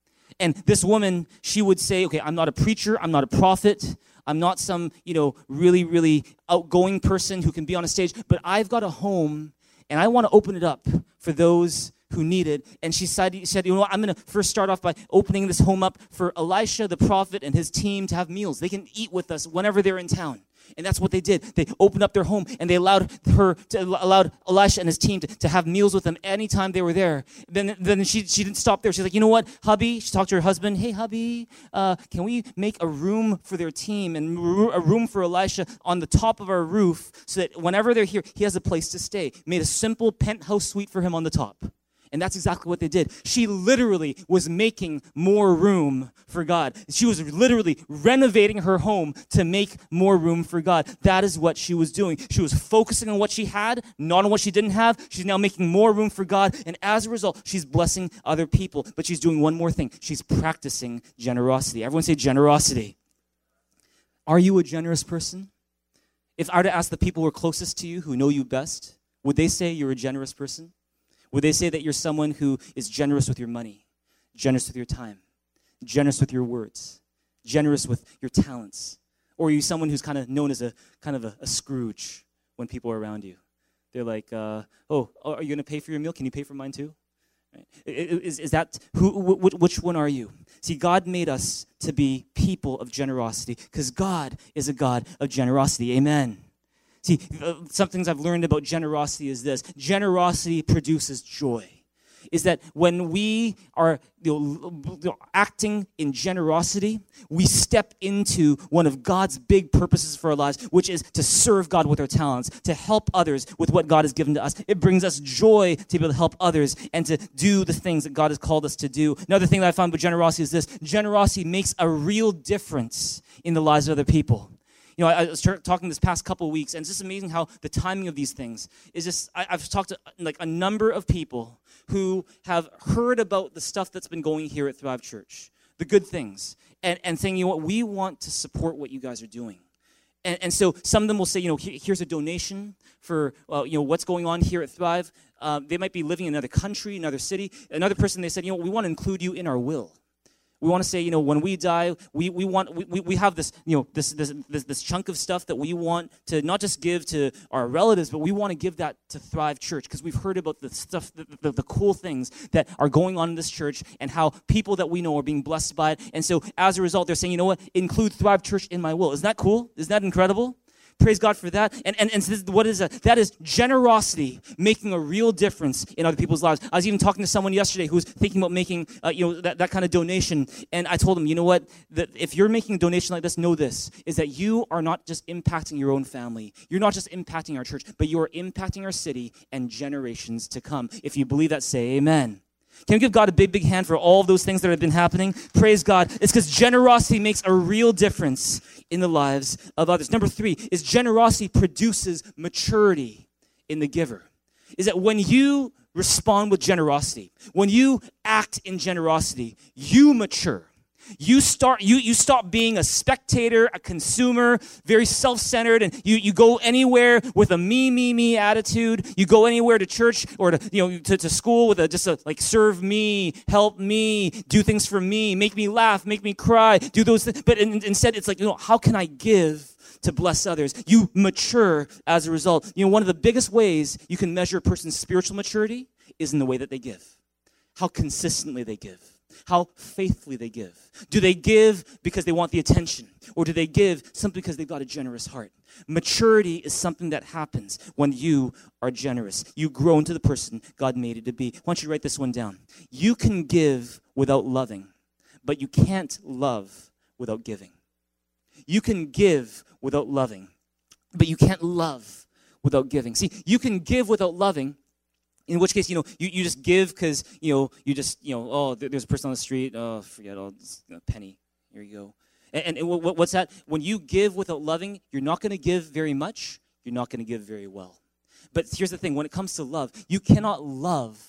And this woman, she would say, okay, I'm not a preacher, I'm not a prophet, I'm not some, you know, really, really outgoing person who can be on a stage, but I've got a home and I want to open it up for those who need it. And she said, you know what, I'm going to first start off by opening this home up for Elisha the prophet and his team to have meals. They can eat with us whenever they're in town. And that's what they did. They opened up their home and they allowed her to, allowed Elisha and his team to, to have meals with them anytime they were there. Then then she she didn't stop there. She's like, you know what, hubby? She talked to her husband. Hey, hubby, uh, can we make a room for their team and a room for Elisha on the top of our roof so that whenever they're here, he has a place to stay? Made a simple penthouse suite for him on the top. And that's exactly what they did. She literally was making more room for God. She was literally renovating her home to make more room for God. That is what she was doing. She was focusing on what she had, not on what she didn't have. She's now making more room for God. And as a result, she's blessing other people. But she's doing one more thing. She's practicing generosity. Everyone say generosity. Are you a generous person? If I were to ask the people who are closest to you, who know you best, would they say you're a generous person? Would they say that you're someone who is generous with your money, generous with your time, generous with your words, generous with your talents? Or are you someone who's kind of known as a kind of a, a Scrooge when people are around you? They're like, uh, oh, are you going to pay for your meal? Can you pay for mine too? Right? Is, is that, who? Which one are you? See, God made us to be people of generosity because God is a God of generosity. Amen. See, some things I've learned about generosity is this. Generosity produces joy. is that when we are you know, acting in generosity, we step into one of God's big purposes for our lives, which is to serve God with our talents, to help others with what God has given to us. It brings us joy to be able to help others and to do the things that God has called us to do. Another thing that I found with generosity is this: generosity makes a real difference in the lives of other people. You know, I was talking this past couple of weeks, and it's just amazing how the timing of these things is just, I, I've talked to like a number of people who have heard about the stuff that's been going here at Thrive Church, the good things, and, and saying, you know what, we want to support what you guys are doing. And, and so some of them will say, you know, here, here's a donation for, well, you know, what's going on here at Thrive. Uh, they might be living in another country, another city. Another person, they said, you know, we want to include you in our will. We want to say, you know, when we die, we we want we, we have this, you know, this, this this this chunk of stuff that we want to not just give to our relatives, but we want to give that to Thrive Church, because we've heard about the stuff, the, the, the cool things that are going on in this church and how people that we know are being blessed by it. And so as a result, they're saying, you know what, include Thrive Church in my will. Isn't that cool? Isn't that incredible? Praise God for that. And and, and this, what is that? That is generosity making a real difference in other people's lives. I was even talking to someone yesterday who was thinking about making uh, you know, that, that kind of donation. And I told him, you know what? That if you're making a donation like this, know this, is that you are not just impacting your own family. You're not just impacting our church, but you are impacting our city and generations to come. If you believe that, say amen. Can we give God a big, big hand for all those things that have been happening? Praise God. It's because generosity makes a real difference in the lives of others. Number three is generosity produces maturity in the giver. Is that when you respond with generosity, when you act in generosity, you mature. You start. You, you stop being a spectator, a consumer, very self-centered, and you, you go anywhere with a me, me, me attitude. You go anywhere to church or to you know to, to school with a just a like serve me, help me, do things for me, make me laugh, make me cry, do those things. But in, instead, it's like you know how can I give to bless others? You mature as a result. You know one of the biggest ways you can measure a person's spiritual maturity is in the way that they give, how consistently they give. How faithfully they give. Do they give because they want the attention? Or do they give simply because they've got a generous heart? Maturity is something that happens when you are generous. You grow into the person God made you to be. Why don't you write this one down? You can give without loving, but you can't love without giving. You can give without loving, but you can't love without giving. See, you can give without loving, in which case, you know, you, you just give because, you know, you just, you know, oh, there's a person on the street. Oh, forget all this uh, penny. Here you go. And, and, and what, what's that? When you give without loving, you're not going to give very much. You're not going to give very well. But here's the thing. When it comes to love, you cannot love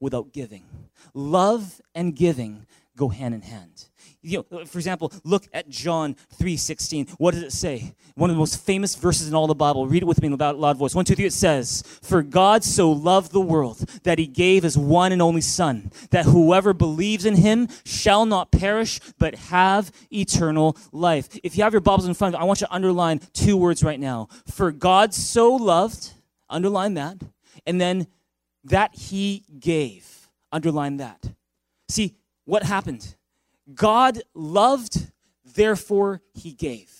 without giving. Love and giving go hand in hand. You know, for example, look at John three sixteen. What does it say? One of the most famous verses in all the Bible. Read it with me in a loud voice. One, two, three, it says, "For God so loved the world that he gave his one and only Son, that whoever believes in him shall not perish, but have eternal life." If you have your Bibles in front of you, I want you to underline two words right now. For God so loved, underline that, and then that he gave, underline that. See, what happened? God loved, therefore he gave.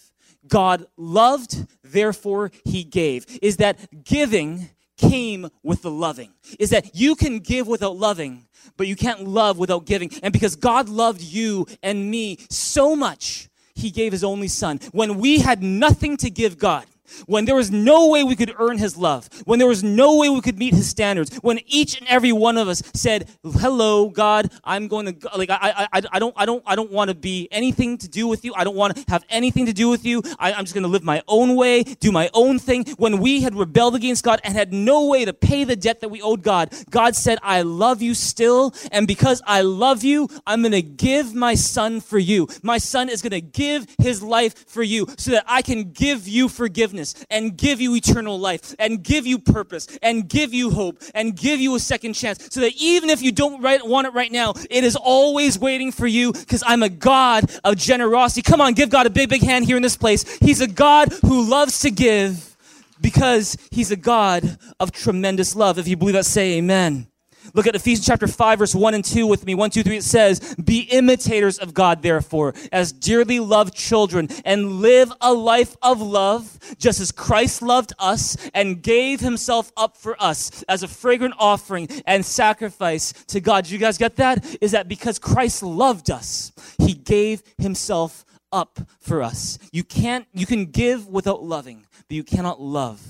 God loved, therefore he gave. Is that giving came with the loving. Is that you can give without loving, but you can't love without giving. And because God loved you and me so much, he gave his only Son. When we had nothing to give God, when there was no way we could earn his love, when there was no way we could meet his standards, when each and every one of us said, "Hello, God, I'm going to go, like I I I don't I don't I don't want to be anything to do with you. I don't want to have anything to do with you. I, I'm just going to live my own way, do my own thing." When we had rebelled against God and had no way to pay the debt that we owed God, God said, "I love you still, and because I love you, I'm going to give my Son for you. My Son is going to give his life for you, so that I can give you forgiveness, and give you eternal life, and give you purpose, and give you hope, and give you a second chance, so that even if you don't right, want it right now, it is always waiting for you, because I'm a God of generosity." Come on, give God a big, big hand here in this place. He's a God who loves to give because he's a God of tremendous love. If you believe that, say amen. Look at Ephesians chapter five, verse one and two with me. one, two, three, it says, "Be imitators of God, therefore, as dearly loved children, and live a life of love, just as Christ loved us and gave himself up for us as a fragrant offering and sacrifice to God." Do you guys get that? Is that because Christ loved us, he gave himself up for us. You can't, you can give without loving, but you cannot love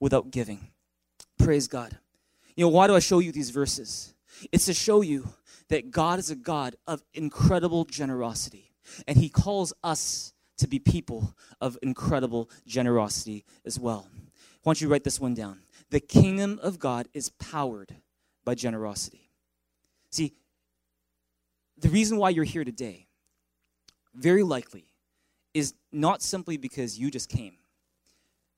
without giving. Praise God. You know, why do I show you these verses? It's to show you that God is a God of incredible generosity, and he calls us to be people of incredible generosity as well. I want you to write this one down. The kingdom of God is powered by generosity. See, the reason why you're here today, very likely, is not simply because you just came.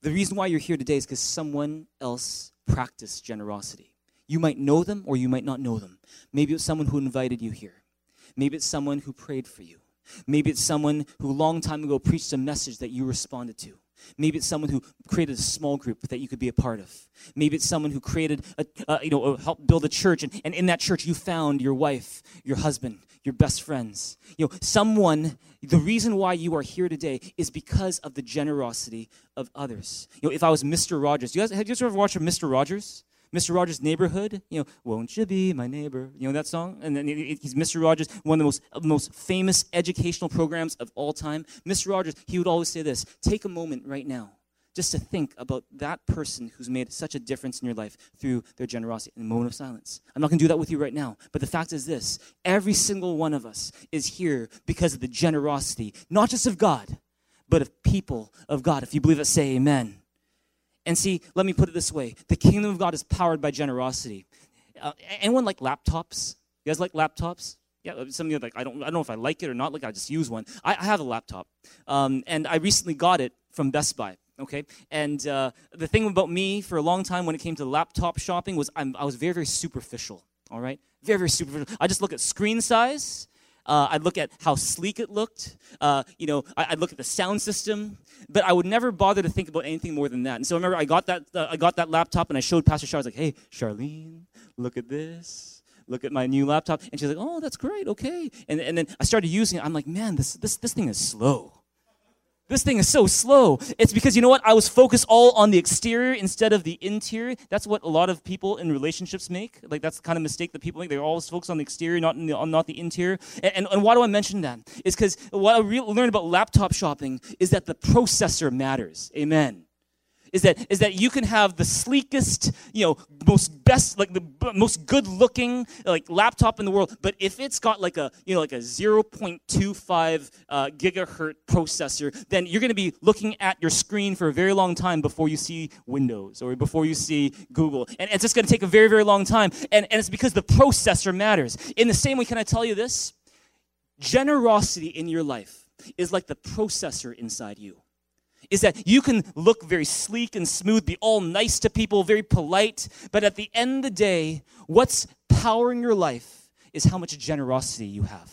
The reason why you're here today is because someone else practiced generosity. You might know them or you might not know them. Maybe it's someone who invited you here. Maybe it's someone who prayed for you. Maybe it's someone who a long time ago preached a message that you responded to. Maybe it's someone who created a small group that you could be a part of. Maybe it's someone who created, a, uh, you know, helped build a church, and, and in that church you found your wife, your husband, your best friends. You know, someone, the reason why you are here today is because of the generosity of others. You know, if I was Mister Rogers, you guys, have you guys ever watched Mister Rogers? Mister Rogers' Neighborhood, you know, "Won't you be my neighbor?" You know that song? And then he's Mister Rogers, one of the most, most famous educational programs of all time. Mister Rogers, he would always say this: take a moment right now just to think about that person who's made such a difference in your life through their generosity, in a moment of silence. I'm not going to do that with you right now, but the fact is this: every single one of us is here because of the generosity, not just of God, but of people of God. If you believe it, say amen. And see, let me put it this way. The kingdom of God is powered by generosity. Uh, anyone like laptops? You guys like laptops? Yeah, some of you are like, I don't, I don't know if I like it or not. Like, I just use one. I, I have a laptop, um, and I recently got it from Best Buy. Okay, and uh, the thing about me for a long time when it came to laptop shopping was I'm, I was very, very superficial. All right, very, very superficial. I just look at screen size. Uh, I'd look at how sleek it looked. Uh, you know, I, I'd look at the sound system, but I would never bother to think about anything more than that. And so I remember I got that uh, I got that laptop, and I showed Pastor Shar. I was like, "Hey, Charlene, look at this. Look at my new laptop." And she's like, "Oh, that's great. Okay." And and then I started using it. I'm like, "Man, this this this thing is slow. This thing is so slow." It's because, you know what? I was focused all on the exterior instead of the interior. That's what a lot of people in relationships make. Like, that's the kind of mistake that people make. They're always focused on the exterior, not in the, on, not the interior. And, and, and why do I mention that? It's because what I re- learned about laptop shopping is that the processor matters. Amen. Is that is that you can have the sleekest, you know, most best, like the b- most good-looking, like, laptop in the world, but if it's got like a, you know, like a zero point two five uh, gigahertz processor, then you're going to be looking at your screen for a very long time before you see Windows or before you see Google, and it's just going to take a very, very long time, and and it's because the processor matters. In the same way, can I tell you this? Generosity in your life is like the processor inside you. Is that you can look very sleek and smooth, be all nice to people, very polite, but at the end of the day, what's powering your life is how much generosity you have.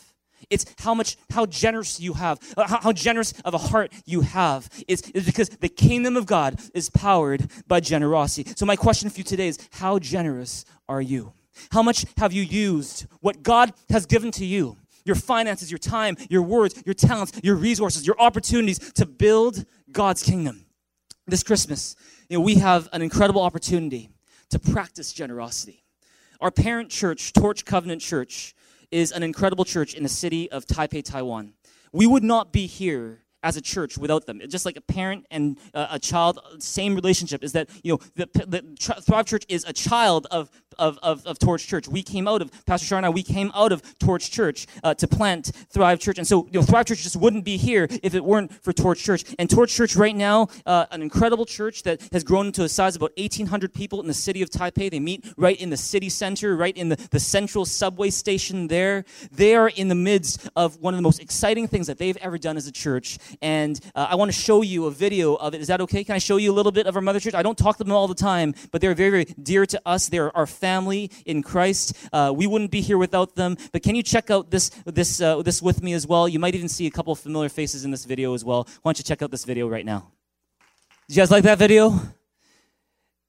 It's how much, how generous you have, how, how generous of a heart you have. It's, it's because the kingdom of God is powered by generosity. So my question for you today is, how generous are you? How much have you used what God has given to you? Your finances, your time, your words, your talents, your resources, your opportunities to build God's kingdom. This Christmas, you know, we have an incredible opportunity to practice generosity. Our parent church, Torch Covenant Church, is an incredible church in the city of Taipei, Taiwan. We would not be here as a church without them. It's just like a parent and uh, a child, same relationship. Is that, you know, the, the Thrive Church is a child of of of, of Torch Church. We came out of Pastor Shar and I. We came out of Torch Church uh, to plant Thrive Church, and so, you know, Thrive Church just wouldn't be here if it weren't for Torch Church. And Torch Church right now, uh, an incredible church that has grown into a size of about eighteen hundred people in the city of Taipei. They meet right in the city center, right in the, the central subway station there. They are in the midst of one of the most exciting things that they've ever done as a church. And uh, I want to show you a video of it. Is that okay? Can I show you a little bit of our mother church? I don't talk to them all the time, but they're very, very dear to us. They're our family in Christ. Uh, we wouldn't be here without them. But can you check out this this uh, this with me as well? You might even see a couple of familiar faces in this video as well. Why don't you check out this video right now? Did you guys like that video?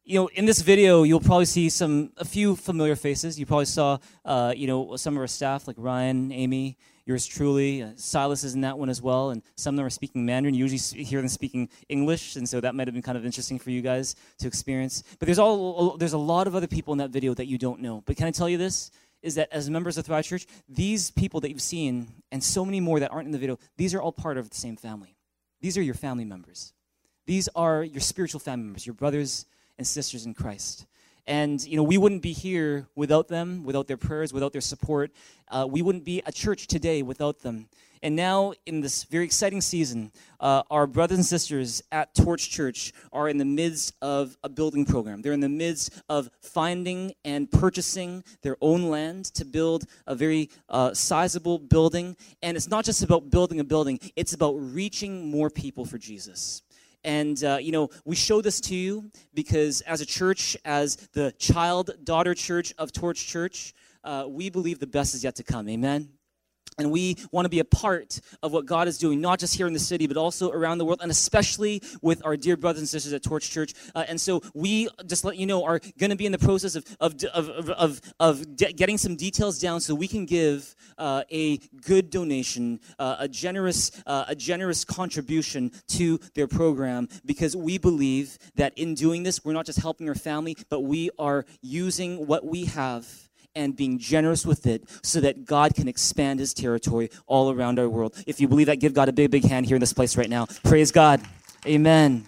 You know, in this video, you'll probably see some a few familiar faces. You probably saw, uh, you know, some of our staff like Ryan, Amy, yours truly. Uh, Silas is in that one as well, and some of them are speaking Mandarin. You usually hear them speaking English, and so that might have been kind of interesting for you guys to experience. But there's all there's a lot of other people in that video that you don't know. But can I tell you this? Is that as members of Thrive Church, these people that you've seen, and so many more that aren't in the video, these are all part of the same family. These are your family members. These are your spiritual family members, your brothers and sisters in Christ. And, you know, we wouldn't be here without them, without their prayers, without their support. Uh, we wouldn't be a church today without them. And now, in this very exciting season, uh, our brothers and sisters at Torch Church are in the midst of a building program. They're in the midst of finding and purchasing their own land to build a very uh, sizable building. And it's not just about building a building. It's about reaching more people for Jesus. And, uh, you know, we show this to you because as a church, as the child-daughter church of Torch Church, uh, we believe the best is yet to come. Amen? And we want to be a part of what God is doing, not just here in the city, but also around the world, and especially with our dear brothers and sisters at Torch Church. Uh, and so we, just let you know, are going to be in the process of of of of, of de- getting some details down so we can give uh, a good donation, uh, a generous uh, a generous contribution to their program, because we believe that in doing this, we're not just helping our family, but we are using what we have and being generous with it so that God can expand his territory all around our world. If you believe that, give God a big, big hand here in this place right now. Praise God. Amen.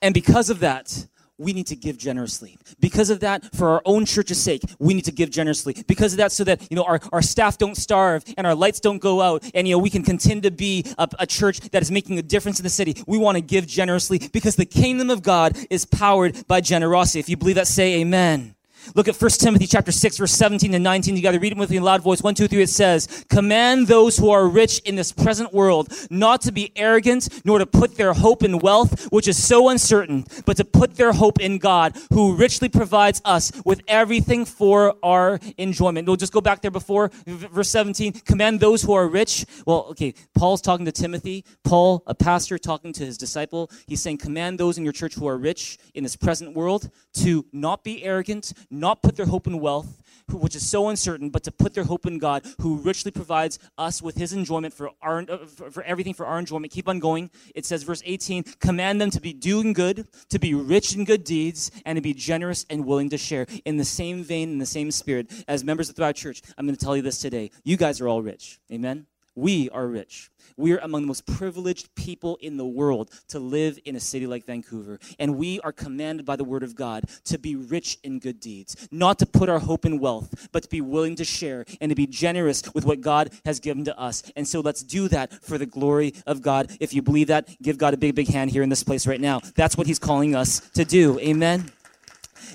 And because of that, we need to give generously. Because of that, for our own church's sake, we need to give generously. Because of that, so that, you know, our, our staff don't starve and our lights don't go out, and, you know, we can continue to be a, a church that is making a difference in the city. We want to give generously because the kingdom of God is powered by generosity. If you believe that, say amen. Look at First Timothy chapter six, verse seventeen and nineteen together. Read them with me in a loud voice. One, two, three, it says, command those who are rich in this present world not to be arrogant, nor to put their hope in wealth, which is so uncertain, but to put their hope in God, who richly provides us with everything for our enjoyment. We'll just go back there before, verse seventeen. Command those who are rich. Well, okay, Paul's talking to Timothy. Paul, a pastor, talking to his disciple. He's saying, command those in your church who are rich in this present world to not be arrogant, not put their hope in wealth, which is so uncertain, but to put their hope in God, who richly provides us with his enjoyment for our for everything for our enjoyment. Keep on going. It says, verse eighteen, command them to be doing good, to be rich in good deeds, and to be generous and willing to share. In the same vein, in the same spirit, as members of Thrive Church, I'm going to tell you this today. You guys are all rich. Amen? We are rich. We are among the most privileged people in the world to live in a city like Vancouver. And we are commanded by the word of God to be rich in good deeds, not to put our hope in wealth, but to be willing to share and to be generous with what God has given to us. And so let's do that for the glory of God. If you believe that, give God a big, big hand here in this place right now. That's what he's calling us to do. Amen.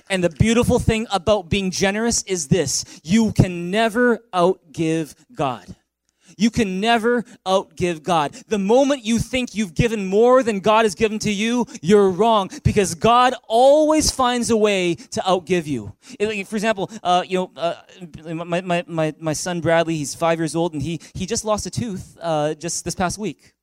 And the beautiful thing about being generous is this: you can never outgive God. You can never outgive God. The moment you think you've given more than God has given to you, you're wrong, because God always finds a way to outgive you. For example, uh, you know, uh, my, my my my son Bradley, he's five years old, and he he just lost a tooth uh, just this past week,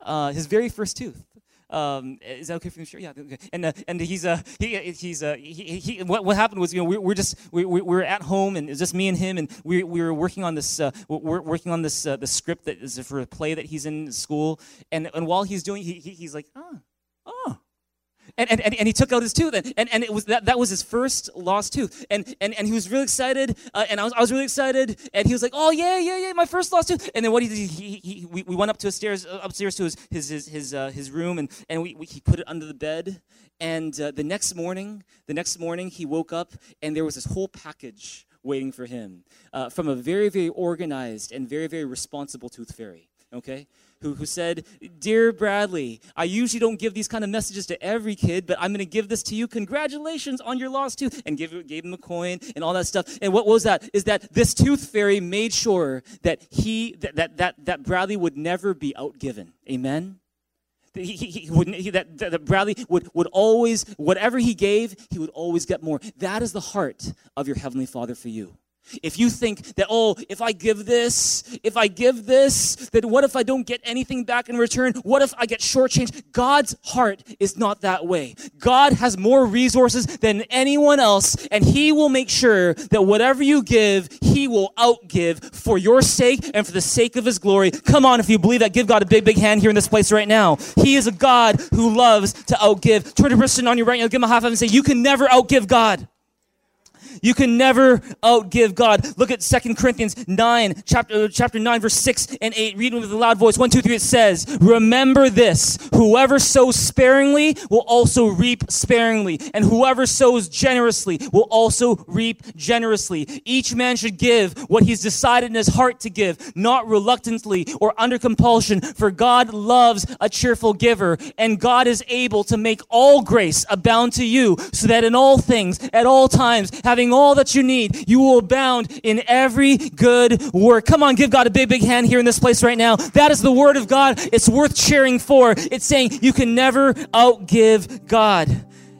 uh, his very first tooth. Um, is that okay for you? Sure, yeah. Okay. And uh, and he's uh he he's uh he, he what what happened was, you know, we we're just we we we're at home, and it's just me and him, and we we were working on this uh we're working on this uh, the script that is for a play that he's in school, and and while he's doing he, he he's like oh oh. And, and and he took out his tooth, and, and, and it was that, that was his first lost tooth, and and, and he was really excited, uh, and I was I was really excited, and he was like, oh yeah yeah yeah, my first lost tooth. And then what he did, he, he we, we went up to his stairs uh, upstairs to his his his his, uh, his room, and and we, we he put it under the bed, and uh, the next morning the next morning he woke up, and there was this whole package waiting for him uh, from a very very organized and very very responsible tooth fairy. Okay. Who, who said, dear Bradley, I usually don't give these kind of messages to every kid, but I'm going to give this to you. Congratulations on your lost tooth. And give, gave him a coin and all that stuff. And what was that? Is that this tooth fairy made sure that he that that that, that Bradley would never be outgiven. Amen? That, he, he wouldn't, he, that, that Bradley would, would always, whatever he gave, he would always get more. That is the heart of your Heavenly Father for you. If you think that, oh, if I give this, if I give this, then what if I don't get anything back in return? What if I get shortchanged? God's heart is not that way. God has more resources than anyone else, and he will make sure that whatever you give, he will outgive for your sake and for the sake of his glory. Come on, if you believe that, give God a big, big hand here in this place right now. He is a God who loves to outgive. Turn to the person on your right now, give him a high five and say, you can never outgive God. You can never outgive God. Look at Second Corinthians nine, chapter, chapter nine, verse six and eight. Read with a loud voice. One, two, three, it says, remember this, whoever sows sparingly will also reap sparingly, and whoever sows generously will also reap generously. Each man should give what he's decided in his heart to give, not reluctantly or under compulsion, for God loves a cheerful giver, and God is able to make all grace abound to you, so that in all things, at all times, having all that you need, you will abound in every good work. Come on, give God a big, big hand here in this place right now. That is the word of God. It's worth cheering for. It's saying you can never outgive God.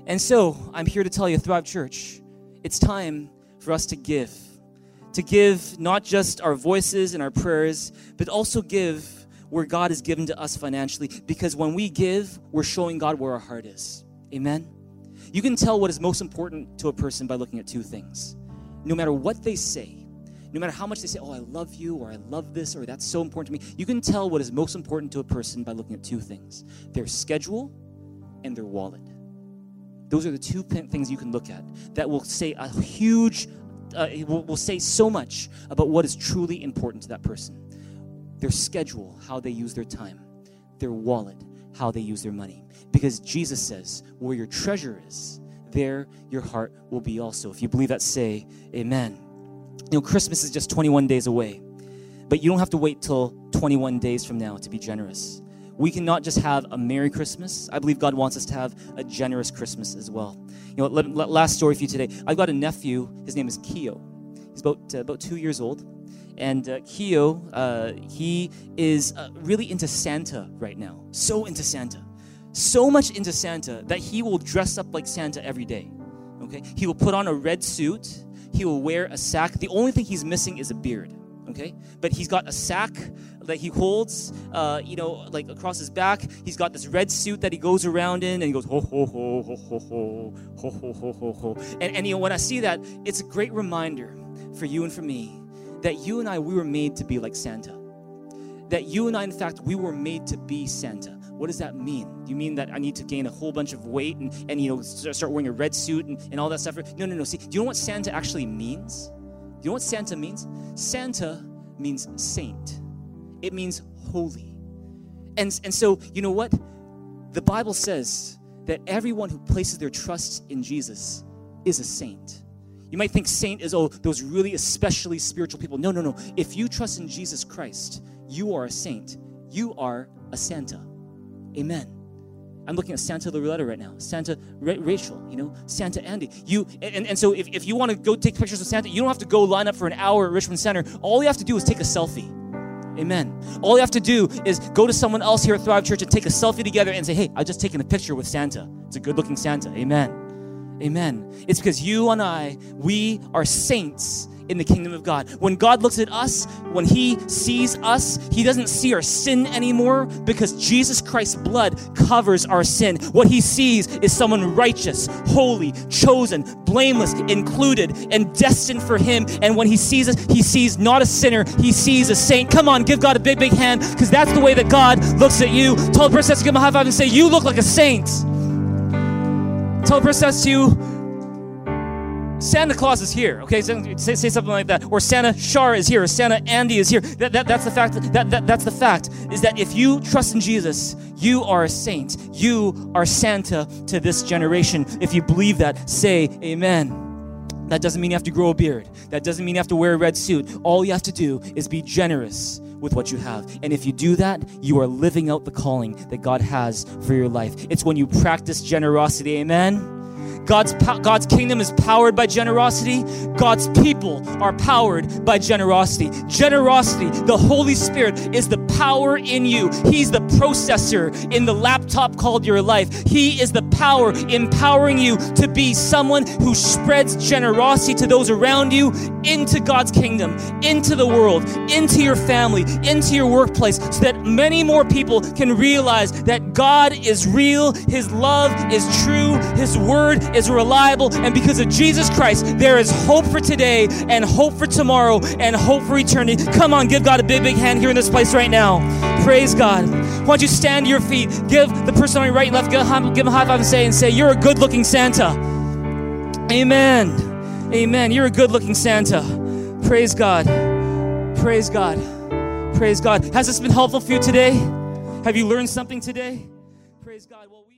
And so I'm here to tell you, Thrive Church, it's time for us to give. To give not just our voices and our prayers, but also give where God is given to us financially. Because when we give, we're showing God where our heart is. Amen? You can tell what is most important to a person by looking at two things. No matter what they say, no matter how much they say, oh, I love you, or I love this, or that's so important to me, you can tell what is most important to a person by looking at two things: their schedule and their wallet. Those are the two things you can look at that will say a huge, uh, will, will say so much about what is truly important to that person. Their schedule, how they use their time. Their wallet, how they use their money. Because Jesus says, where your treasure is, there your heart will be also. If you believe that, say amen. You know, Christmas is just twenty-one days away, but you don't have to wait till twenty-one days from now to be generous. We cannot just have a Merry Christmas. I believe God wants us to have a generous Christmas as well. You know, let, let, last story for you today. I've got a nephew. His name is Keo. He's about, uh, about two years old. And uh, Keo, uh, he is uh, really into Santa right now. So into Santa. So much into Santa that he will dress up like Santa every day, okay? He will put on a red suit. He will wear a sack. The only thing he's missing is a beard, okay? But he's got a sack that he holds, uh, you know, like across his back. He's got this red suit that he goes around in, and he goes, ho, ho, ho, ho, ho, ho, ho, ho, ho, ho, ho. And, and you know, when I see that, it's a great reminder for you and for me that you and I, we were made to be like Santa. That you and I, in fact, we were made to be Santa. What does that mean? Do you mean that I need to gain a whole bunch of weight and, and you know, start wearing a red suit and, and all that stuff? No, no, no. See, do you know what Santa actually means? Do you know what Santa means? Santa means saint. It means holy. And, and so, you know what? The Bible says that everyone who places their trust in Jesus is a saint. You might think saint is, oh, those really especially spiritual people. No, no, no. If you trust in Jesus Christ, you are a saint. You are a Santa. Amen. I'm looking at Santa Loretta right now. Santa Ra- Rachel, you know, Santa Andy. You and, and so if, if you want to go take pictures of Santa, you don't have to go line up for an hour at Richmond Center. All you have to do is take a selfie. Amen. All you have to do is go to someone else here at Thrive Church and take a selfie together and say, hey, I've just taken a picture with Santa. It's a good-looking Santa. Amen. Amen. It's because you and I, we are saints in the kingdom of God. When God looks at us, when he sees us, he doesn't see our sin anymore because Jesus Christ's blood covers our sin. What he sees is someone righteous, holy, chosen, blameless, included, and destined for him. And when he sees us, he sees not a sinner, he sees a saint. Come on, give God a big, big hand, because that's the way that God looks at you. Tell the person that's to give him a high five and say, you look like a saint. Tell the person that's to you, Santa Claus is here, okay? Say, say something like that. Or Santa Shar is here. Or Santa Andy is here. That, that, that's the fact. That, that, that's the fact, is that if you trust in Jesus, you are a saint. You are Santa to this generation. If you believe that, say amen. That doesn't mean you have to grow a beard. That doesn't mean you have to wear a red suit. All you have to do is be generous with what you have. And if you do that, you are living out the calling that God has for your life. It's when you practice generosity, amen? God's God's kingdom is powered by generosity. God's people are powered by generosity. Generosity, the Holy Spirit, is the power in you. He's the processor in the laptop called your life. He is the power empowering you to be someone who spreads generosity to those around you, into God's kingdom, into the world, into your family, into your workplace, so that many more people can realize that God is real, His love is true, His word is reliable, and because of Jesus Christ, there is hope for today and hope for tomorrow and hope for eternity. Come on, give God a big, big hand here in this place right now. Praise God. Why don't you stand to your feet, give the person on your right and left, give him a high five and say, and say, you're a good-looking Santa. Amen. Amen. You're a good-looking Santa. Praise God. Praise God. Praise God. Has this been helpful for you today? Have you learned something today? Praise God. Well, we-